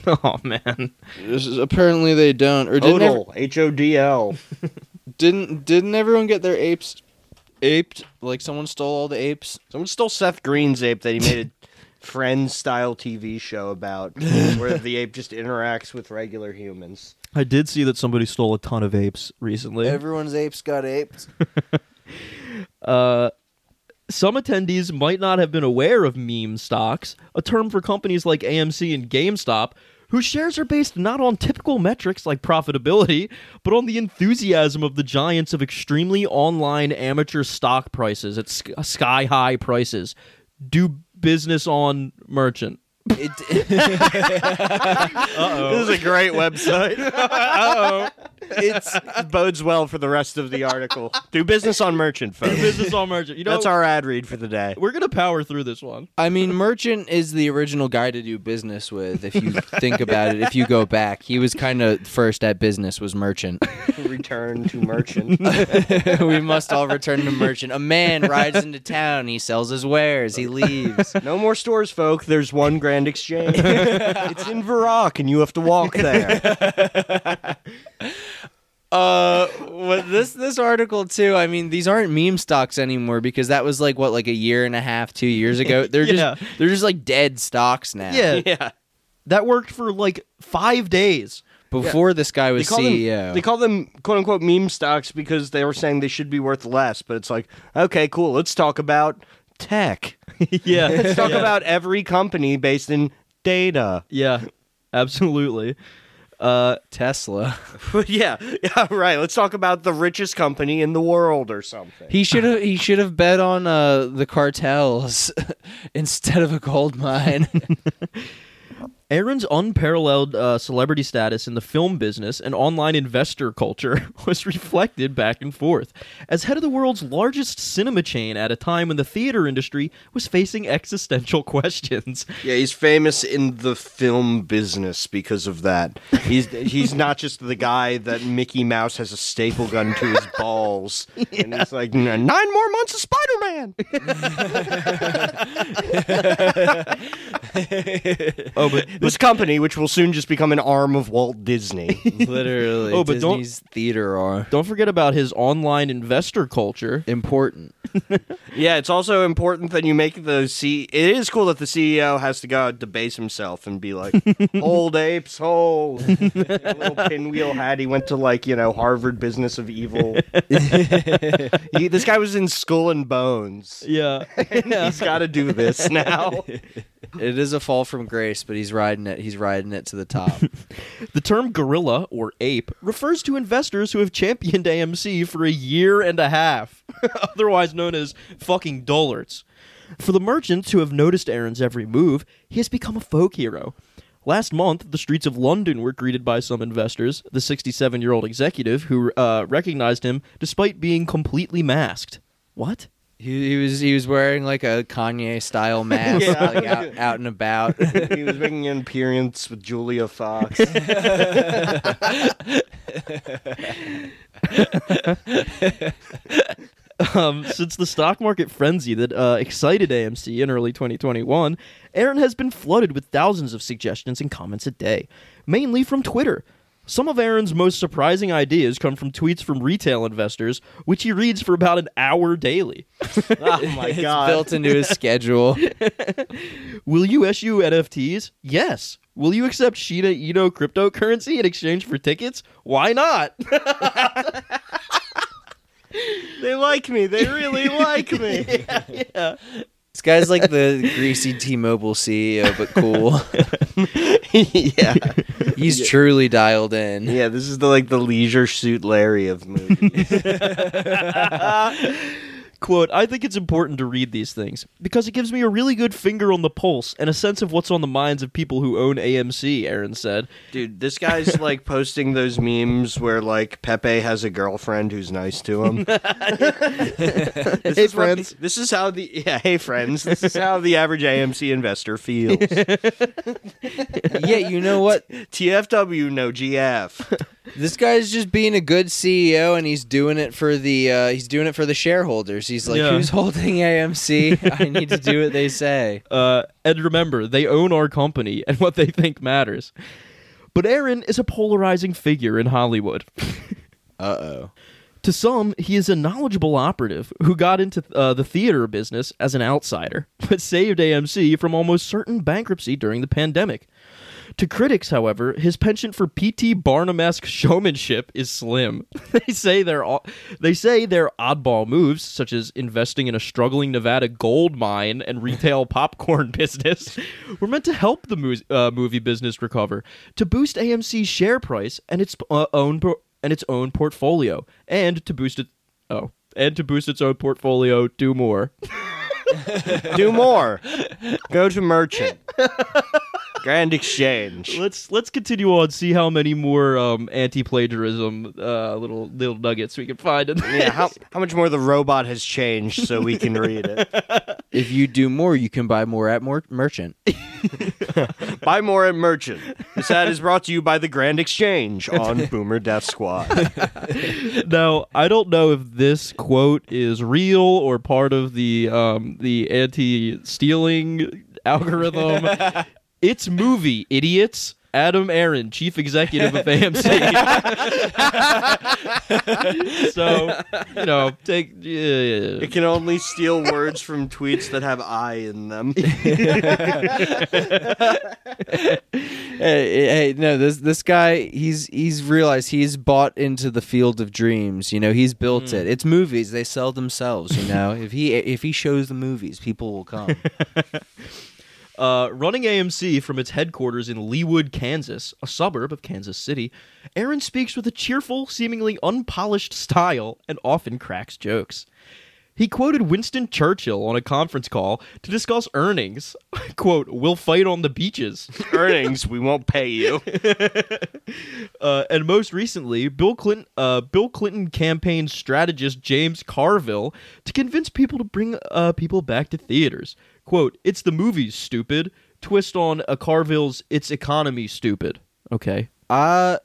Oh, man. This is, apparently they don't. Or didn't Hodl. Ev- H O D L. didn't didn't everyone get their apes aped? Like someone stole all the apes? Someone stole Seth Green's ape that he made a Friends-style T V show about where the ape just interacts with regular humans. I did see that somebody stole a ton of apes recently. Everyone's apes got aped. Uh... Some attendees might not have been aware of meme stocks, a term for companies like A M C and GameStop, whose shares are based not on typical metrics like profitability, but on the enthusiasm of the giants of extremely online amateur stock prices at sk- sky-high prices. Do business on merchant. It d- Uh-oh. This is a great website. Uh-oh. It's, it bodes well for the rest of the article. Do business on merchant, folks. Do business on merchant. You know, that's our ad read for the day. We're going to power through this one. I mean, merchant is the original guy to do business with, if you think about it. If you go back, he was kind of first at business, was merchant. Return to merchant. We must all return to merchant. A man rides into town. He sells his wares. He leaves. No more stores, folk. There's one grand exchange. It's in Verac, and you have to walk there. Uh, well, this this article too. I mean, these aren't meme stocks anymore because that was like what, like a year and a half, two years ago. They're yeah. just they're just like dead stocks now. Yeah, yeah. That worked for like five days before yeah. this guy was they C E O. Them, they call them quote unquote meme stocks because they were saying they should be worth less. But it's like, okay, cool. Let's talk about tech. Yeah, let's talk yeah. about every company based in data. Yeah, absolutely. Uh, Tesla. yeah, yeah, right. Let's talk about the richest company in the world or something. He should have. He should have bet on uh, the cartels instead of a gold mine. Aron's unparalleled uh, celebrity status in the film business and online investor culture was reflected back and forth as head of the world's largest cinema chain at a time when the theater industry was facing existential questions. Yeah, he's famous in the film business because of that. He's he's not just the guy that Mickey Mouse has a staple gun to his balls yeah. and it's like, nine more months of Spider-Man! oh, but this company, which will soon just become an arm of Walt Disney, literally. Oh, but Disney's don't, theater arm. Don't forget about his online investor culture. Important. Yeah, it's also important that you make the C. It is cool that the C E O has to go out debase himself and be like, "Old apes, old." Little pinwheel hat. He went to like you know Harvard Business of Evil. he, this guy was in Skull and Bones. Yeah, and he's got to do this now. It is a fall from grace, but he's riding it. He's riding it to the top. The term gorilla or ape refers to investors who have championed A M C for a year and a half, otherwise known as fucking dullards. For the merchants who have noticed Aron's every move, he has become a folk hero. Last month, the streets of London were greeted by some investors, the sixty-seven-year-old executive who uh, recognized him despite being completely masked. What? He, he was he was wearing like a Kanye style mask, yeah. like out, out and about. He was making an appearance with Julia Fox. um, since the stock market frenzy that uh, excited A M C in early twenty twenty-one, Aron has been flooded with thousands of suggestions and comments a day, mainly from Twitter. Some of Aron's most surprising ideas come from tweets from retail investors, which he reads for about an hour daily. Oh my God. It's built into his schedule. Will you issue N F Ts? Yes. Will you accept Shiba Inu cryptocurrency in exchange for tickets? Why not? They like me. They really like me. Yeah, yeah. This guy's like the greasy T-Mobile C E O, but cool. Yeah. He's yeah. truly dialed in. Yeah, this is the like the Leisure Suit Larry of movies. Quote, I think it's important to read these things because it gives me a really good finger on the pulse and a sense of what's on the minds of people who own A M C, Aron said. Dude, this guy's like posting those memes where like Pepe has a girlfriend who's nice to him. this hey, is friends. What, this is how the, yeah, hey, friends. This is how the average A M C investor feels. Yeah, you know what? T F W, no G F. This guy's just being a good C E O, and he's doing it for the uh, he's doing it for the shareholders. He's like, yeah. Who's holding A M C? I need to do what they say. Uh, and remember, they own our company, and what they think matters. But Aron is a polarizing figure in Hollywood. Uh-oh. To some, he is a knowledgeable operative who got into uh, the theater business as an outsider, but saved A M C from almost certain bankruptcy during the pandemic. To critics, however, his penchant for P T. Barnum-esque showmanship is slim. They say their they say their oddball moves, such as investing in a struggling Nevada gold mine and retail popcorn business, were meant to help the mo- uh, movie business recover, to boost A M C's share price and its uh, own pro- and its own portfolio, and to boost it. Oh, and to boost its own portfolio, do more. Do more. Go to merchant. Grand exchange. Let's let's continue on. See how many more um, anti-plagiarism uh, little little nuggets we can find. In yeah, how how much more the robot has changed so we can read it. If you do more, you can buy more at more merchant. Buy more at merchant. This ad is brought to you by the Grand Exchange on Boomer Death Squad. Now, I don't know if this quote is real or part of the um, the anti-stealing algorithm. It's movie, idiots. Adam Aron, chief executive of A M C. So, you know, take... Uh, it can only steal words from tweets that have I in them. hey, hey, no, this this guy, he's he's realized he's bought into the field of dreams. You know, he's built mm. it. It's movies. They sell themselves, you know. If he if he shows the movies, people will come. Uh, running A M C from its headquarters in Leawood, Kansas, a suburb of Kansas City, Aron speaks with a cheerful, seemingly unpolished style and often cracks jokes. He quoted Winston Churchill on a conference call to discuss earnings. Quote, we'll fight on the beaches. Earnings, we won't pay you. uh, and most recently, Bill Clinton, uh, Bill Clinton campaign strategist James Carville to convince people to bring uh, people back to theaters. Quote, it's the movies, stupid. Twist on a Carville's It's Economy, stupid. Okay. Uh...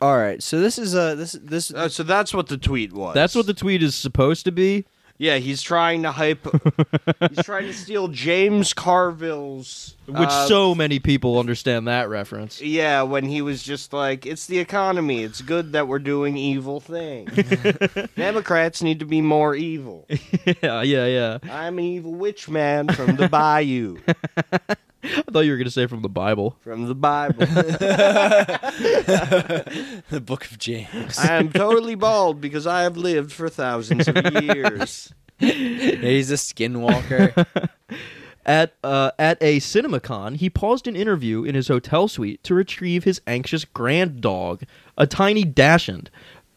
All right, so this is a this this. Uh, so that's what the tweet was. That's what the tweet is supposed to be. Yeah, he's trying to hype. He's trying to steal James Carville's. Which uh, so many people understand that reference. Yeah, when he was just like, it's the economy. It's good that we're doing evil things. Democrats need to be more evil. Yeah, yeah, yeah. I'm an evil witch man from the bayou. I thought you were going to say from the Bible. From the Bible. The Book of James. I am totally bald because I have lived for thousands of years. He's a skinwalker. At uh, at a CinemaCon, he paused an interview in his hotel suite to retrieve his anxious grand dog, a tiny dachshund.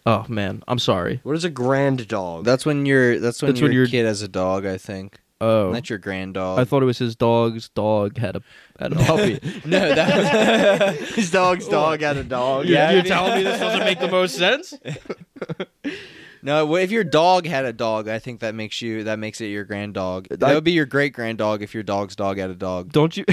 Oh, man, I'm sorry. What is a grand dog? That's when you're. That's when that's your when you're... kid has a dog, I think. Oh, that's your grand dog. I thought it was his dog's dog had a had a puppy. No, that was his dog's dog had a dog. Yeah, you're telling me this doesn't make the most sense. No, if your dog had a dog, I think that makes you that makes it your grand dog. That would be your great grand dog if your dog's dog had a dog. Don't you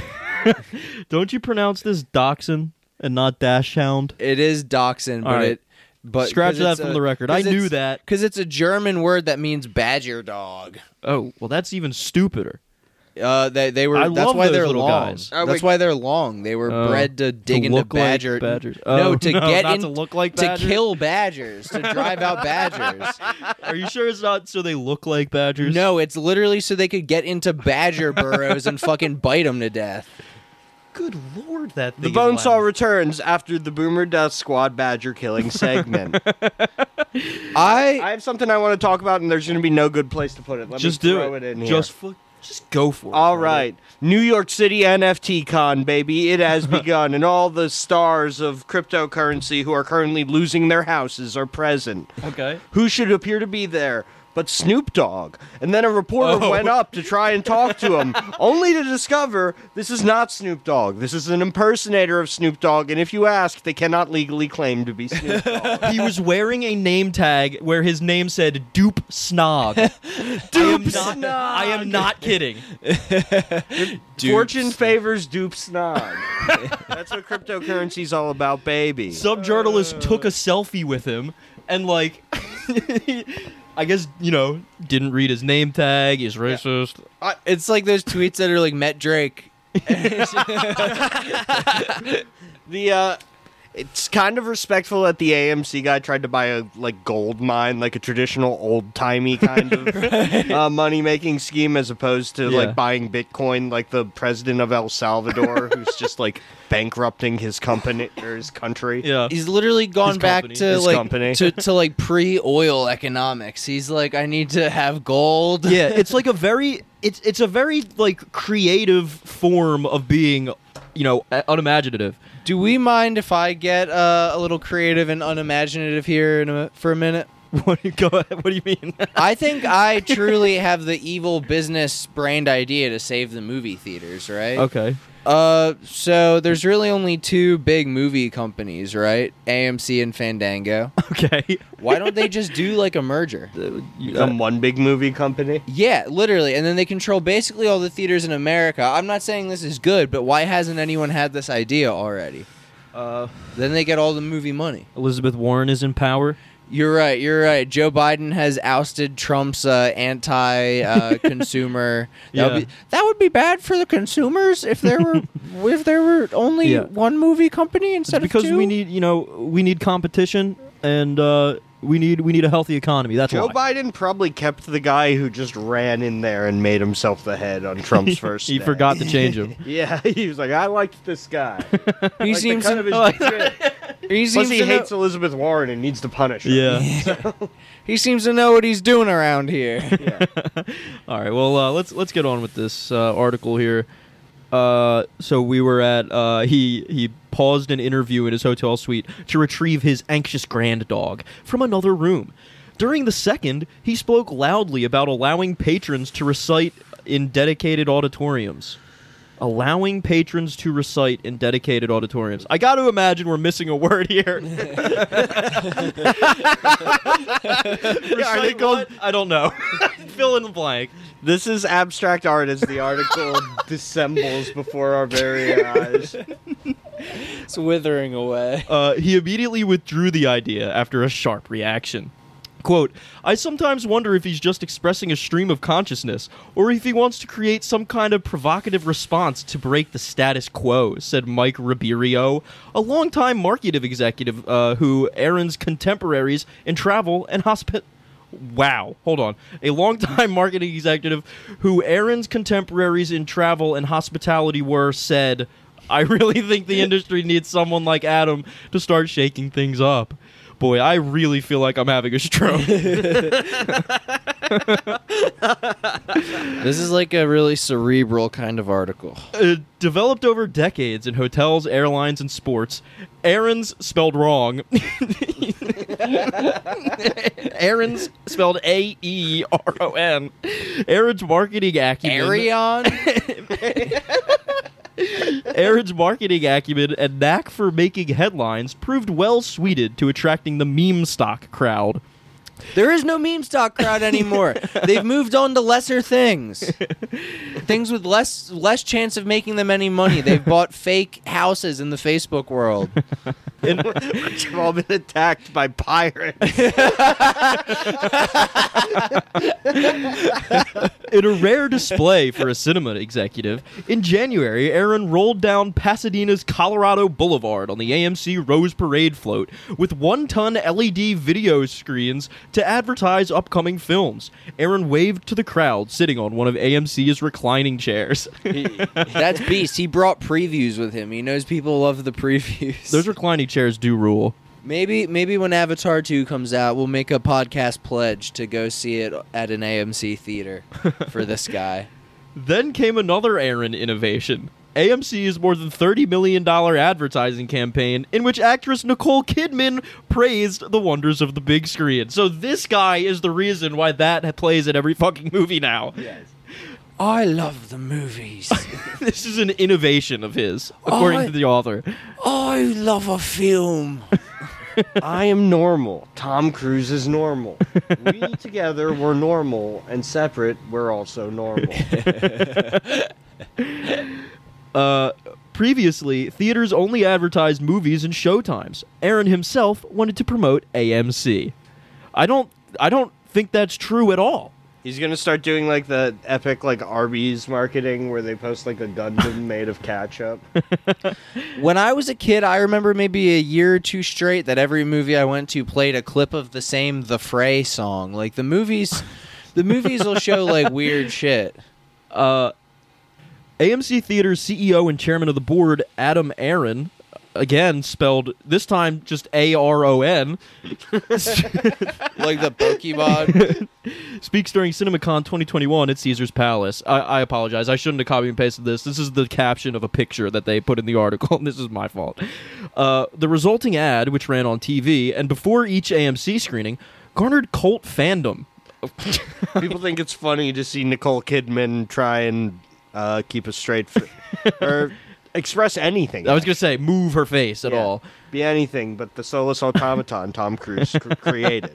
don't you pronounce this dachshund and not dachshund? It is dachshund, but it. But scratch that from a, the record. I knew that. Because it's a German word that means badger dog. Oh, well, that's even stupider. Uh, they, they were. I that's love why those they're little long. Guys. Oh, that's why they're long. They were uh, bred to dig to into badger. Like badgers. Oh, no, to no, get not in, to look like badgers. To kill badgers, to drive out badgers. Are you sure it's not so they look like badgers? No, it's literally so they could get into badger burrows and fucking bite them to death. Good lord, that thing. The Bonesaw returns after the Boomer Death Squad badger killing segment. I I have something I want to talk about, and there's going to be no good place to put it. Let just me throw it. it in here. Just fl- Just go for it. All right. Buddy. New York City N F T Con, baby. It has begun, and all the stars of cryptocurrency who are currently losing their houses are present. Okay. Who should appear to be there? But Snoop Dogg. And then a reporter oh. went up to try and talk to him, only to discover this is not Snoop Dogg. This is an impersonator of Snoop Dogg, and if you ask, they cannot legally claim to be Snoop Dogg. He was wearing a name tag where his name said Dupe Snog. Dupe Snog! Not, I am not kidding. Fortune favors Dupe Snog. That's what cryptocurrency's all about, baby. Some journalist uh. took a selfie with him, and like... I guess, you know, didn't read his name tag, he's racist. Yeah. I, it's like those tweets that are like, met Drake. the, uh, it's kind of respectful that the A M C guy tried to buy a, like, gold mine, like a traditional old-timey kind of right. uh, money-making scheme, as opposed to, yeah. like, buying Bitcoin, like the president of El Salvador, who's just, like, bankrupting his company or his country. Yeah. He's literally gone back to like, to, to like pre-oil economics. He's like, I need to have gold. Yeah, it's like a very it's it's a very like creative form of being, you know, unimaginative. Do we mind if I get uh, a little creative and unimaginative here in a, for a minute? What do you, go ahead, what do you mean? I think I truly have the evil business brand idea to save the movie theaters, right? Okay. Uh, so there's really only two big movie companies, right? A M C and Fandango. Okay. Why don't they just do like a merger? Become one big movie company? Yeah, literally. And then they control basically all the theaters in America. I'm not saying this is good, but why hasn't anyone had this idea already? Uh, then they get all the movie money. Elizabeth Warren is in power. You're right, you're right. Joe Biden has ousted Trump's uh, anti-consumer. Uh, yeah. be, that would be bad for the consumers if there were if there were only yeah. one movie company instead it's of two. Because we need, you know, we need competition and uh, we need we need a healthy economy. That's Joe why. Biden probably kept the guy who just ran in there and made himself the head on Trump's first. he day. Forgot to change him. Yeah, he was like, I liked this guy. He like seems kind of his He seems Plus he hates know- Elizabeth Warren and needs to punish her. Yeah. So. He seems to know what he's doing around here. Yeah. All right, well, uh, let's let's get on with this uh, article here. Uh, so we were at, uh, he, he paused an interview in his hotel suite to retrieve his anxious grand dog from another room. During the second, he spoke loudly about allowing patrons to recite in dedicated auditoriums. Allowing patrons to recite in dedicated auditoriums. I got to imagine we're missing a word here. Are they going? I don't know. Fill in the blank. This is abstract art as the article dissembles before our very eyes. It's withering away. Uh, he immediately withdrew the idea after a sharp reaction. Quote, I sometimes wonder if he's just expressing a stream of consciousness, or if he wants to create some kind of provocative response to break the status quo, said Mike Ribeiro, a longtime marketing executive uh, who Aron's contemporaries in travel and hospitality. Wow. Hold on. A longtime marketing executive who Aron's contemporaries in travel and hospitality were, said, I really think the industry needs someone like Adam to start shaking things up. Boy, I really feel like I'm having a stroke. This is like a really cerebral kind of article. Uh, developed over decades in hotels, airlines, and sports, Aron's spelled wrong. Aron's spelled A E R O N. Aron's marketing acumen. Arion? Aron's marketing acumen and knack for making headlines proved well suited to attracting the meme stock crowd. There is no meme stock crowd anymore. They've moved on to lesser things. Things with less less chance of making them any money. They've bought fake houses in the Facebook world. And we've all been attacked by pirates. In a rare display for a cinema executive, in January, Aron rolled down Pasadena's Colorado Boulevard on the A M C Rose Parade float with one-ton L E D video screens to advertise upcoming films. Aron waved to the crowd sitting on one of A M C's reclining chairs. he, that's beast. He brought previews with him. He knows people love the previews. Those reclining chairs do rule. Maybe maybe when Avatar two comes out, we'll make a podcast pledge to go see it at an A M C theater for this guy. Then came another Aron innovation. A M C's more than thirty million dollars advertising campaign in which actress Nicole Kidman praised the wonders of the big screen. So this guy is the reason why that plays at every fucking movie now. Yes. I love the movies. This is an innovation of his, according I, to the author. I love a film. I am normal. Tom Cruise is normal. We together were normal, and separate, we're also normal. Uh, previously, theaters only advertised movies and showtimes. Aron himself wanted to promote A M C. I don't, I don't think that's true at all. He's gonna start doing like the epic like Arby's marketing where they post like a Gundam made of ketchup. When I was a kid, I remember maybe a year or two straight that every movie I went to played a clip of the same The Fray song. Like the movies, the movies will show like weird shit. Uh. A M C Theaters C E O and chairman of the board, Adam Aron, again spelled this time just A R O N, like the Pokemon, speaks during CinemaCon twenty twenty-one at Caesar's Palace. I, I apologize. I shouldn't have copied and pasted this. This is the caption of a picture that they put in the article, and this is my fault. Uh, the resulting ad, which ran on T V, and before each A M C screening, garnered cult fandom. People think it's funny to see Nicole Kidman try and Uh, keep a straight... F- or express anything. I was going to say, move her face at yeah, all. Be anything but the soulless automaton Tom Cruise cr- created.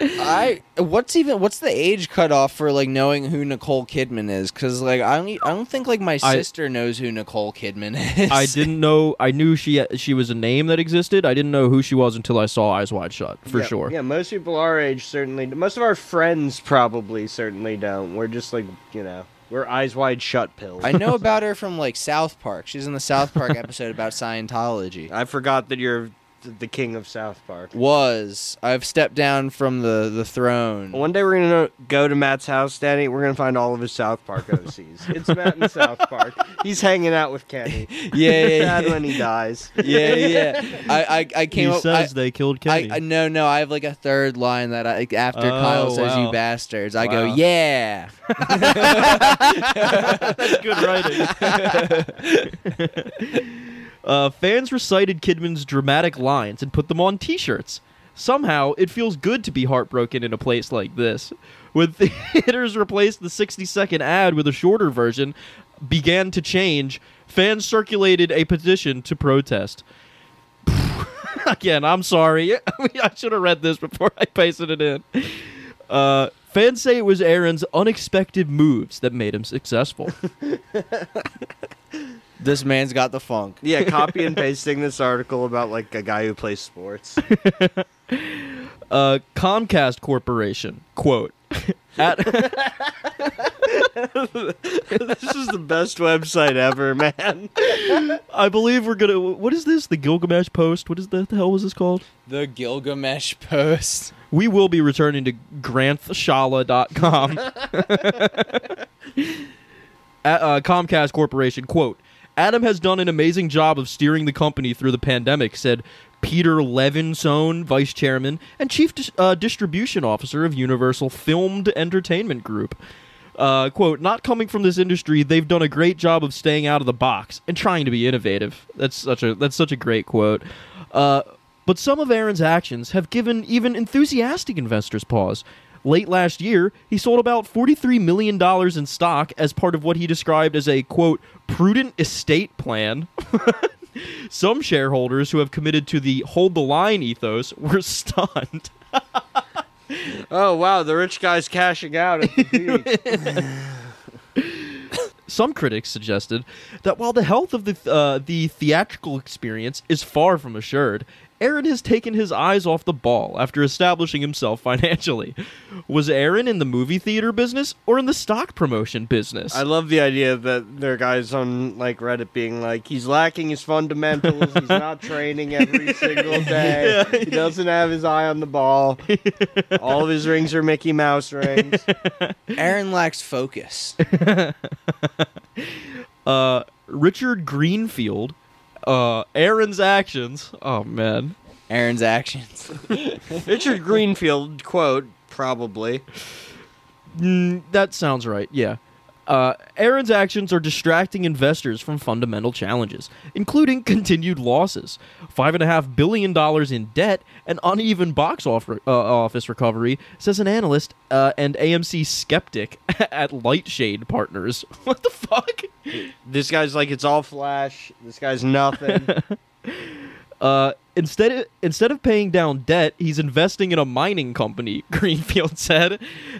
I What's even... What's the age cutoff for, like, knowing who Nicole Kidman is? Because, like, I don't, I don't think, like, my sister I, knows who Nicole Kidman is. I didn't know... I knew she she was a name that existed. I didn't know who she was until I saw Eyes Wide Shut, for yeah, sure. Yeah, most people our age certainly... Most of our friends probably certainly don't. We're just, like, you know... We're Eyes Wide Shut pills. I know about her from, like, South Park. She's in the South Park episode about Scientology. I forgot that you're the king of South Park. Was. I've stepped down from the, the throne. One day we're going to go to Matt's house, Danny. We're going to find all of his South Park O Cs. It's Matt in South Park. He's hanging out with Kenny. yeah, yeah, Sad yeah. when he dies. Yeah, yeah. I, I, I came he up, says I, they killed Kenny. I, I, no, no. I have, like, a third line that I, after oh, Kyle says, wow. you bastards, I wow. go, yeah. That's good writing. Uh, fans recited Kidman's dramatic lines and put them on T-shirts. Somehow, it feels good to be heartbroken in a place like this. When theaters replaced the sixty-second ad with a shorter version, began to change, fans circulated a petition to protest. Again, I'm sorry. I mean, I should have read this before I pasted it in. Uh... Fans say it was Aron's unexpected moves that made him successful. This man's got the funk. Yeah, copy and pasting this article about, like, a guy who plays sports. uh, Comcast Corporation, quote. At- This is the best website ever, man. I believe we're gonna. What is this? The Gilgamesh Post? What is the, the hell was this called? The Gilgamesh Post. We will be returning to granth shala dot com. At, uh, Comcast Corporation, quote, Adam has done an amazing job of steering the company through the pandemic, said Peter Levinsohn, vice chairman and chief dis- uh, distribution officer of Universal Filmed Entertainment Group. Uh, quote, not coming from this industry, they've done a great job of staying out of the box and trying to be innovative. That's such a that's such a great quote. Uh, but some of Aron's actions have given even enthusiastic investors pause. Late last year, he sold about forty-three million dollars in stock as part of what he described as a, quote, prudent estate plan. Some shareholders who have committed to the hold the line ethos were stunned. Oh, wow, the rich guy's cashing out at the peak. Some critics suggested that while the health of the uh, the theatrical experience is far from assured, Aron has taken his eyes off the ball after establishing himself financially. Was Aron in the movie theater business or in the stock promotion business? I love the idea that there are guys on like Reddit being like, he's lacking his fundamentals, he's not training every single day, he doesn't have his eye on the ball, all of his rings are Mickey Mouse rings. Aron lacks focus. uh, Richard Greenfield, Uh, Aron's actions. Oh, man. Aron's actions. Richard Greenfield, quote, probably. Mm, that sounds right, yeah. Uh, Aron's actions are distracting investors from fundamental challenges, including continued losses, five point five billion dollars in debt, and uneven box offer, uh, office recovery, says an analyst uh, and A M C skeptic at Lightshade Partners. What the fuck? This guy's like, it's all flash. This guy's nothing. uh, instead of, instead of paying down debt, he's investing in a mining company, Greenfield said,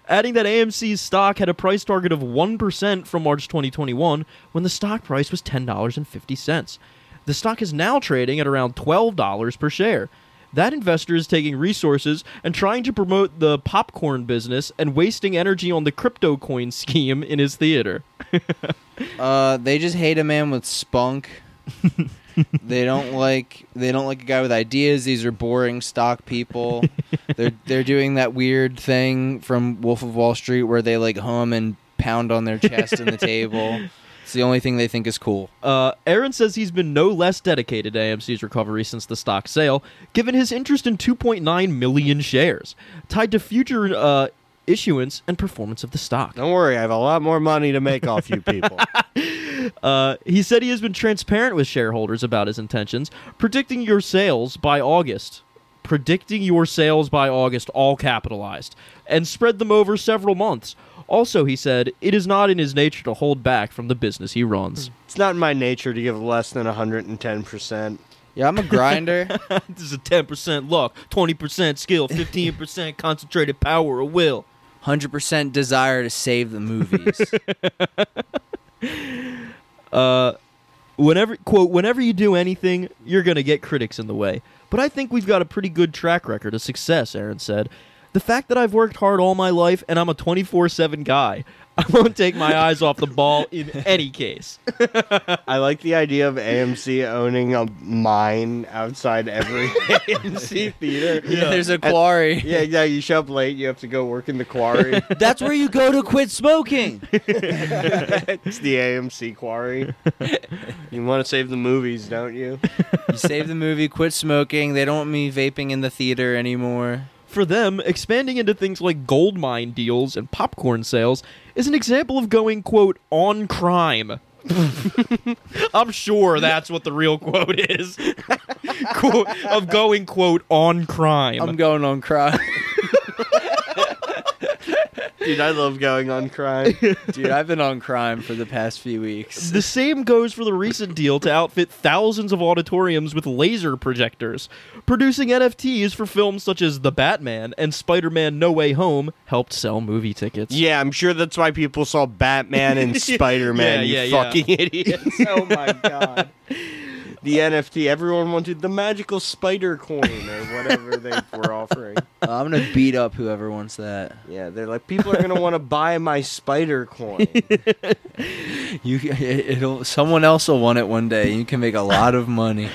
adding that A M C's stock had a price target of one percent from March twenty twenty-one when the stock price was ten dollars and fifty cents. The stock is now trading at around twelve dollars per share. That investor is taking resources and trying to promote the popcorn business and wasting energy on the crypto coin scheme in his theater. uh, they just hate a man with spunk. They don't like they don't like a guy with ideas. These are boring stock people. They're they're doing that weird thing from Wolf of Wall Street where they like hum and pound on their chest in the table. It's the only thing they think is cool. Uh, Aron says he's been no less dedicated to A M C's recovery since the stock sale, given his interest in two point nine million shares, tied to future uh, issuance and performance of the stock. Don't worry, I have a lot more money to make off you people. Uh, he said he has been transparent with shareholders about his intentions, predicting your sales by August. Predicting your sales by August, all capitalized, and spread them over several months. Also, he said, it is not in his nature to hold back from the business he runs. It's not in my nature to give less than one hundred ten percent. Yeah, I'm a grinder. This is a ten percent luck, twenty percent skill, fifteen percent concentrated power or will. one hundred percent desire to save the movies. uh, whenever, quote, whenever you do anything, you're going to get critics in the way. But I think we've got a pretty good track record of success, Aron said. The fact that I've worked hard all my life and I'm a twenty-four seven guy, I won't take my eyes off the ball in any case. I like the idea of A M C owning a mine outside every A M C theater. Yeah, yeah. There's a quarry. At, yeah, exactly. You show up late, you have to go work in the quarry. That's where you go to quit smoking. It's the A M C quarry. You want to save the movies, don't you? You save the movie, quit smoking. They don't want me vaping in the theater anymore. For them, expanding into things like gold mine deals and popcorn sales is an example of going, quote, on crime. I'm sure that's what the real quote is. Quote, of going, quote, on crime. I'm going on crime. Dude, I love going on crime. Dude, I've been on crime for the past few weeks. The same goes for the recent deal to outfit thousands of auditoriums with laser projectors. Producing N F Ts for films such as The Batman and Spider-Man No Way Home helped sell movie tickets. Yeah, I'm sure that's why people saw Batman and Spider-Man, yeah, you yeah, fucking yeah. idiots. Oh my god. the N F T. Everyone wanted the magical spider coin or whatever they were offering. Uh, I'm going to beat up whoever wants that. Yeah, they're like, people are going to want to buy my spider coin. you, it'll, someone else will want it one day. You can make a lot of money.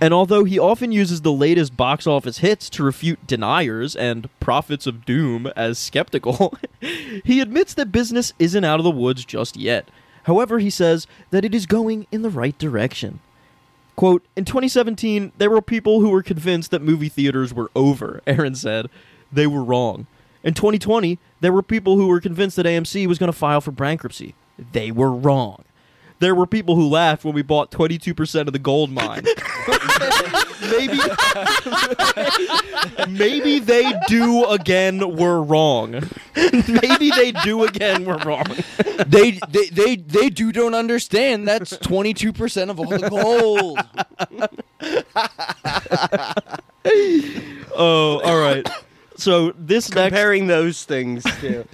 And although he often uses the latest box office hits to refute deniers and prophets of doom as skeptical, he admits that business isn't out of the woods just yet. However, he says that it is going in the right direction. Quote, in twenty seventeen, there were people who were convinced that movie theaters were over, Aron said. They were wrong. In twenty twenty, there were people who were convinced that A M C was going to file for bankruptcy. They were wrong. There were people who laughed when we bought twenty-two percent of the gold mine. maybe, maybe they do again were wrong. Maybe they do again were wrong. They they they, they do don't understand. That's twenty-two percent of all the gold. Oh, all right. So this Comparing next... those things, too.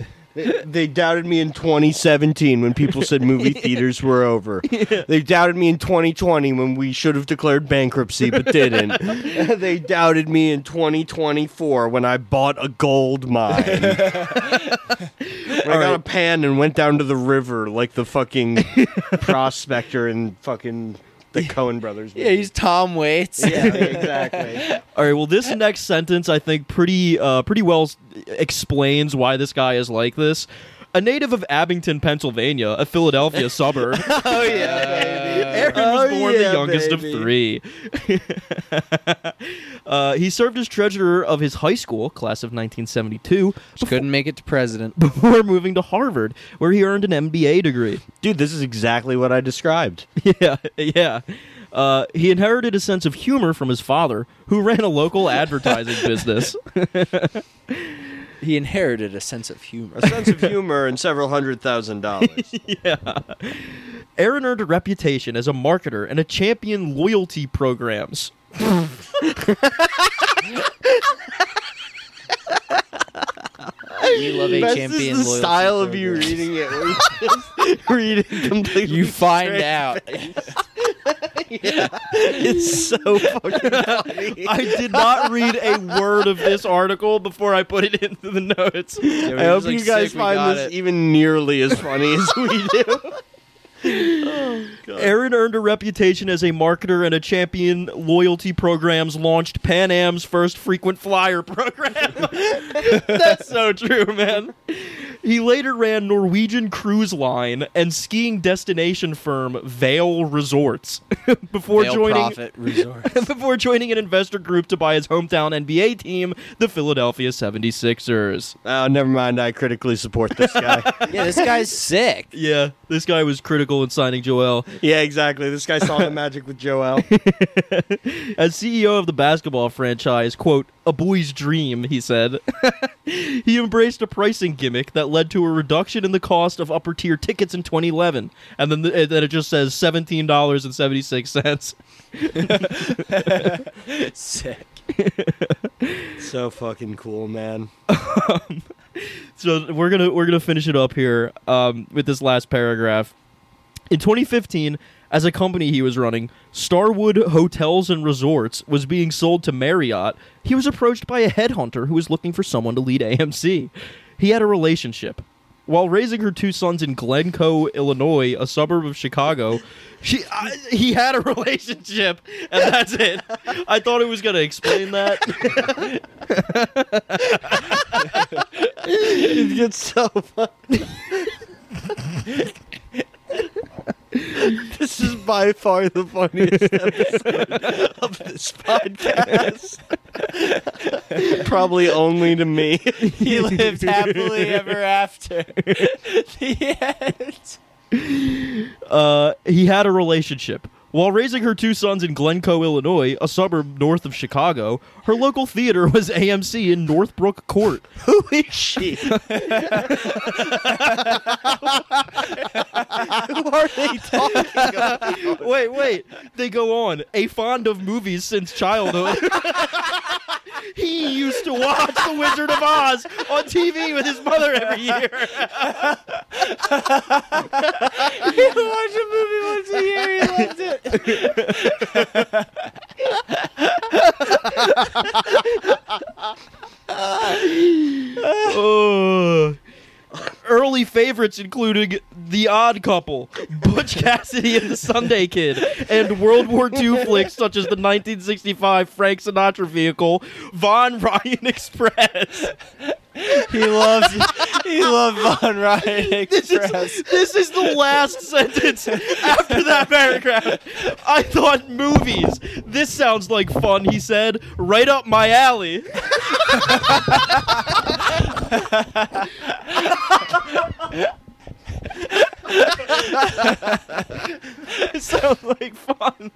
They doubted me in twenty seventeen when people said movie theaters were over. Yeah. They doubted me in twenty twenty when we should have declared bankruptcy but didn't. They doubted me in twenty twenty-four when I bought a gold mine. When I right. got a pan and went down to the river like the fucking prospector in fucking the Coen Brothers movie. Yeah, he's Tom Waits. Yeah, exactly. All right, well, this next sentence, I think, pretty uh, pretty well explains why this guy is like this. A native of Abington, Pennsylvania, a Philadelphia suburb. Oh, yeah, uh, baby. Aron was oh, born yeah, the youngest baby. of three. uh, he served as treasurer of his high school, class of nineteen seventy-two. Just before, couldn't make it to president. Before moving to Harvard, where he earned an M B A degree. Dude, this is exactly what I described. Yeah, yeah. Uh, he inherited a sense of humor from his father, who ran a local advertising business. He inherited a sense of humor. A sense of humor and several hundred thousand dollars. Yeah. Aron earned a reputation as a marketer and a champion loyalty programs. We love a champion loyalty. This is the style program. Of you reading it. Where you just read it completely. You find out. Yeah. It's so fucking funny. I did not read a word of this article before I put it into the notes. Yeah, I hope like you guys find this it. even nearly as funny as we do. Oh, God. Aron earned a reputation as a marketer and a champion loyalty programs launched Pan Am's first frequent flyer program. That's so true, man. He later ran Norwegian Cruise Line and skiing destination firm Vail Resorts before Vail joining Resorts. before joining an investor group to buy his hometown N B A team, the Philadelphia seventy-sixers. Oh, never mind. I critically support this guy. Yeah, this guy's sick. Yeah, this guy was critical in signing Joel. Yeah, exactly. This guy saw the magic with Joel. As C E O of the basketball franchise, quote, a boy's dream, he said. He embraced a pricing gimmick that led to a reduction in the cost of upper tier tickets in twenty eleven. And then, th- then it just says seventeen dollars and seventy-six cents. Sick. So fucking cool, man. um, so we're gonna we're gonna finish it up here um, with this last paragraph. In twenty fifteen, as a company he was running, Starwood Hotels and Resorts was being sold to Marriott. He was approached by a headhunter who was looking for someone to lead A M C. He had a relationship. While raising her two sons in Glencoe, Illinois, a suburb of Chicago, she, I, he had a relationship, and that's it. I thought it was going to explain that. It gets so funny. This is by far the funniest episode of this podcast. Probably only to me. He lived happily ever after. The end. Uh, he had a relationship. While raising her two sons in Glencoe, Illinois, a suburb north of Chicago, her local theater was A M C in Northbrook Court. Who is she? Who are they talking about? Wait, wait. They go on. A fond of movies since childhood. He used to watch The Wizard of Oz on T V with his mother every year. You watch a movie once a year, you liked it. Oh. Early favorites including The Odd Couple, Butch Cassidy and the Sunday Kid, and World War Two flicks such as the nineteen sixty-five Frank Sinatra vehicle, Von Ryan Express. He loves he loved Von Ryan Express. This is, this is the last sentence after that paragraph. I thought movies. This sounds like fun, he said. Right up my alley. It sounds like fun.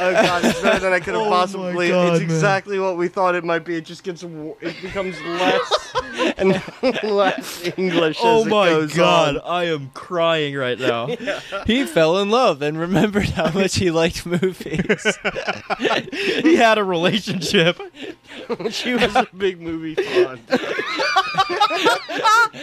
Oh god, it's better than I could have oh possibly. God, it's exactly man. what we thought it might be. It just gets, it becomes less and less English. Oh as it my goes god, on. I am crying right now. Yeah. He fell in love and remembered how much he liked movies. He had a relationship. She was a big movie fan.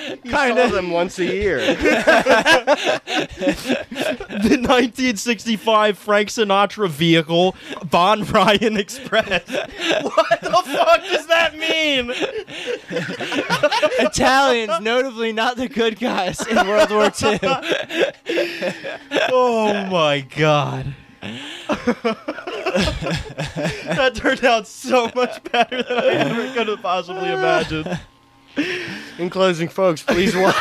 You Kinda. saw them once a year. The nineteen sixty-five Frank Sinatra vehicle, Von Ryan Express. What the fuck does that mean? Italians, notably not the good guys in World War Two. Oh my god. That turned out so much better than I ever could have possibly imagined. In closing, folks, please watch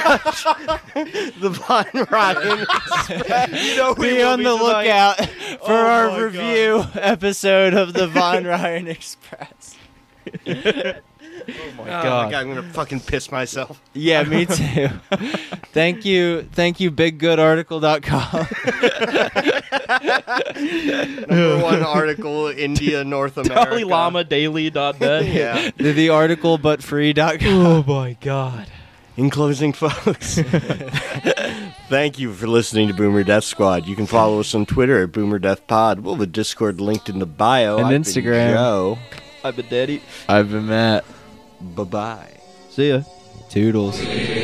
the Von Ryan Express. You know, be on the tonight. lookout for oh our review God. episode of the Von Ryan Express. Oh my God. Oh my God, I'm going to fucking piss myself. Yeah, me too. Thank you. Thank you, big good article dot com. Number one article, India, North America. Dalai Lama Daily dot net. Yeah. The, the article, but free dot com. Oh, my God. In closing, folks, thank you for listening to Boomer Death Squad. You can follow us on Twitter at Boomer Death Pod. We'll have a Discord linked in the bio. And I've Instagram. Been Joe. I've been Daddy. I've been Matt. Bye-bye. See ya. Toodles.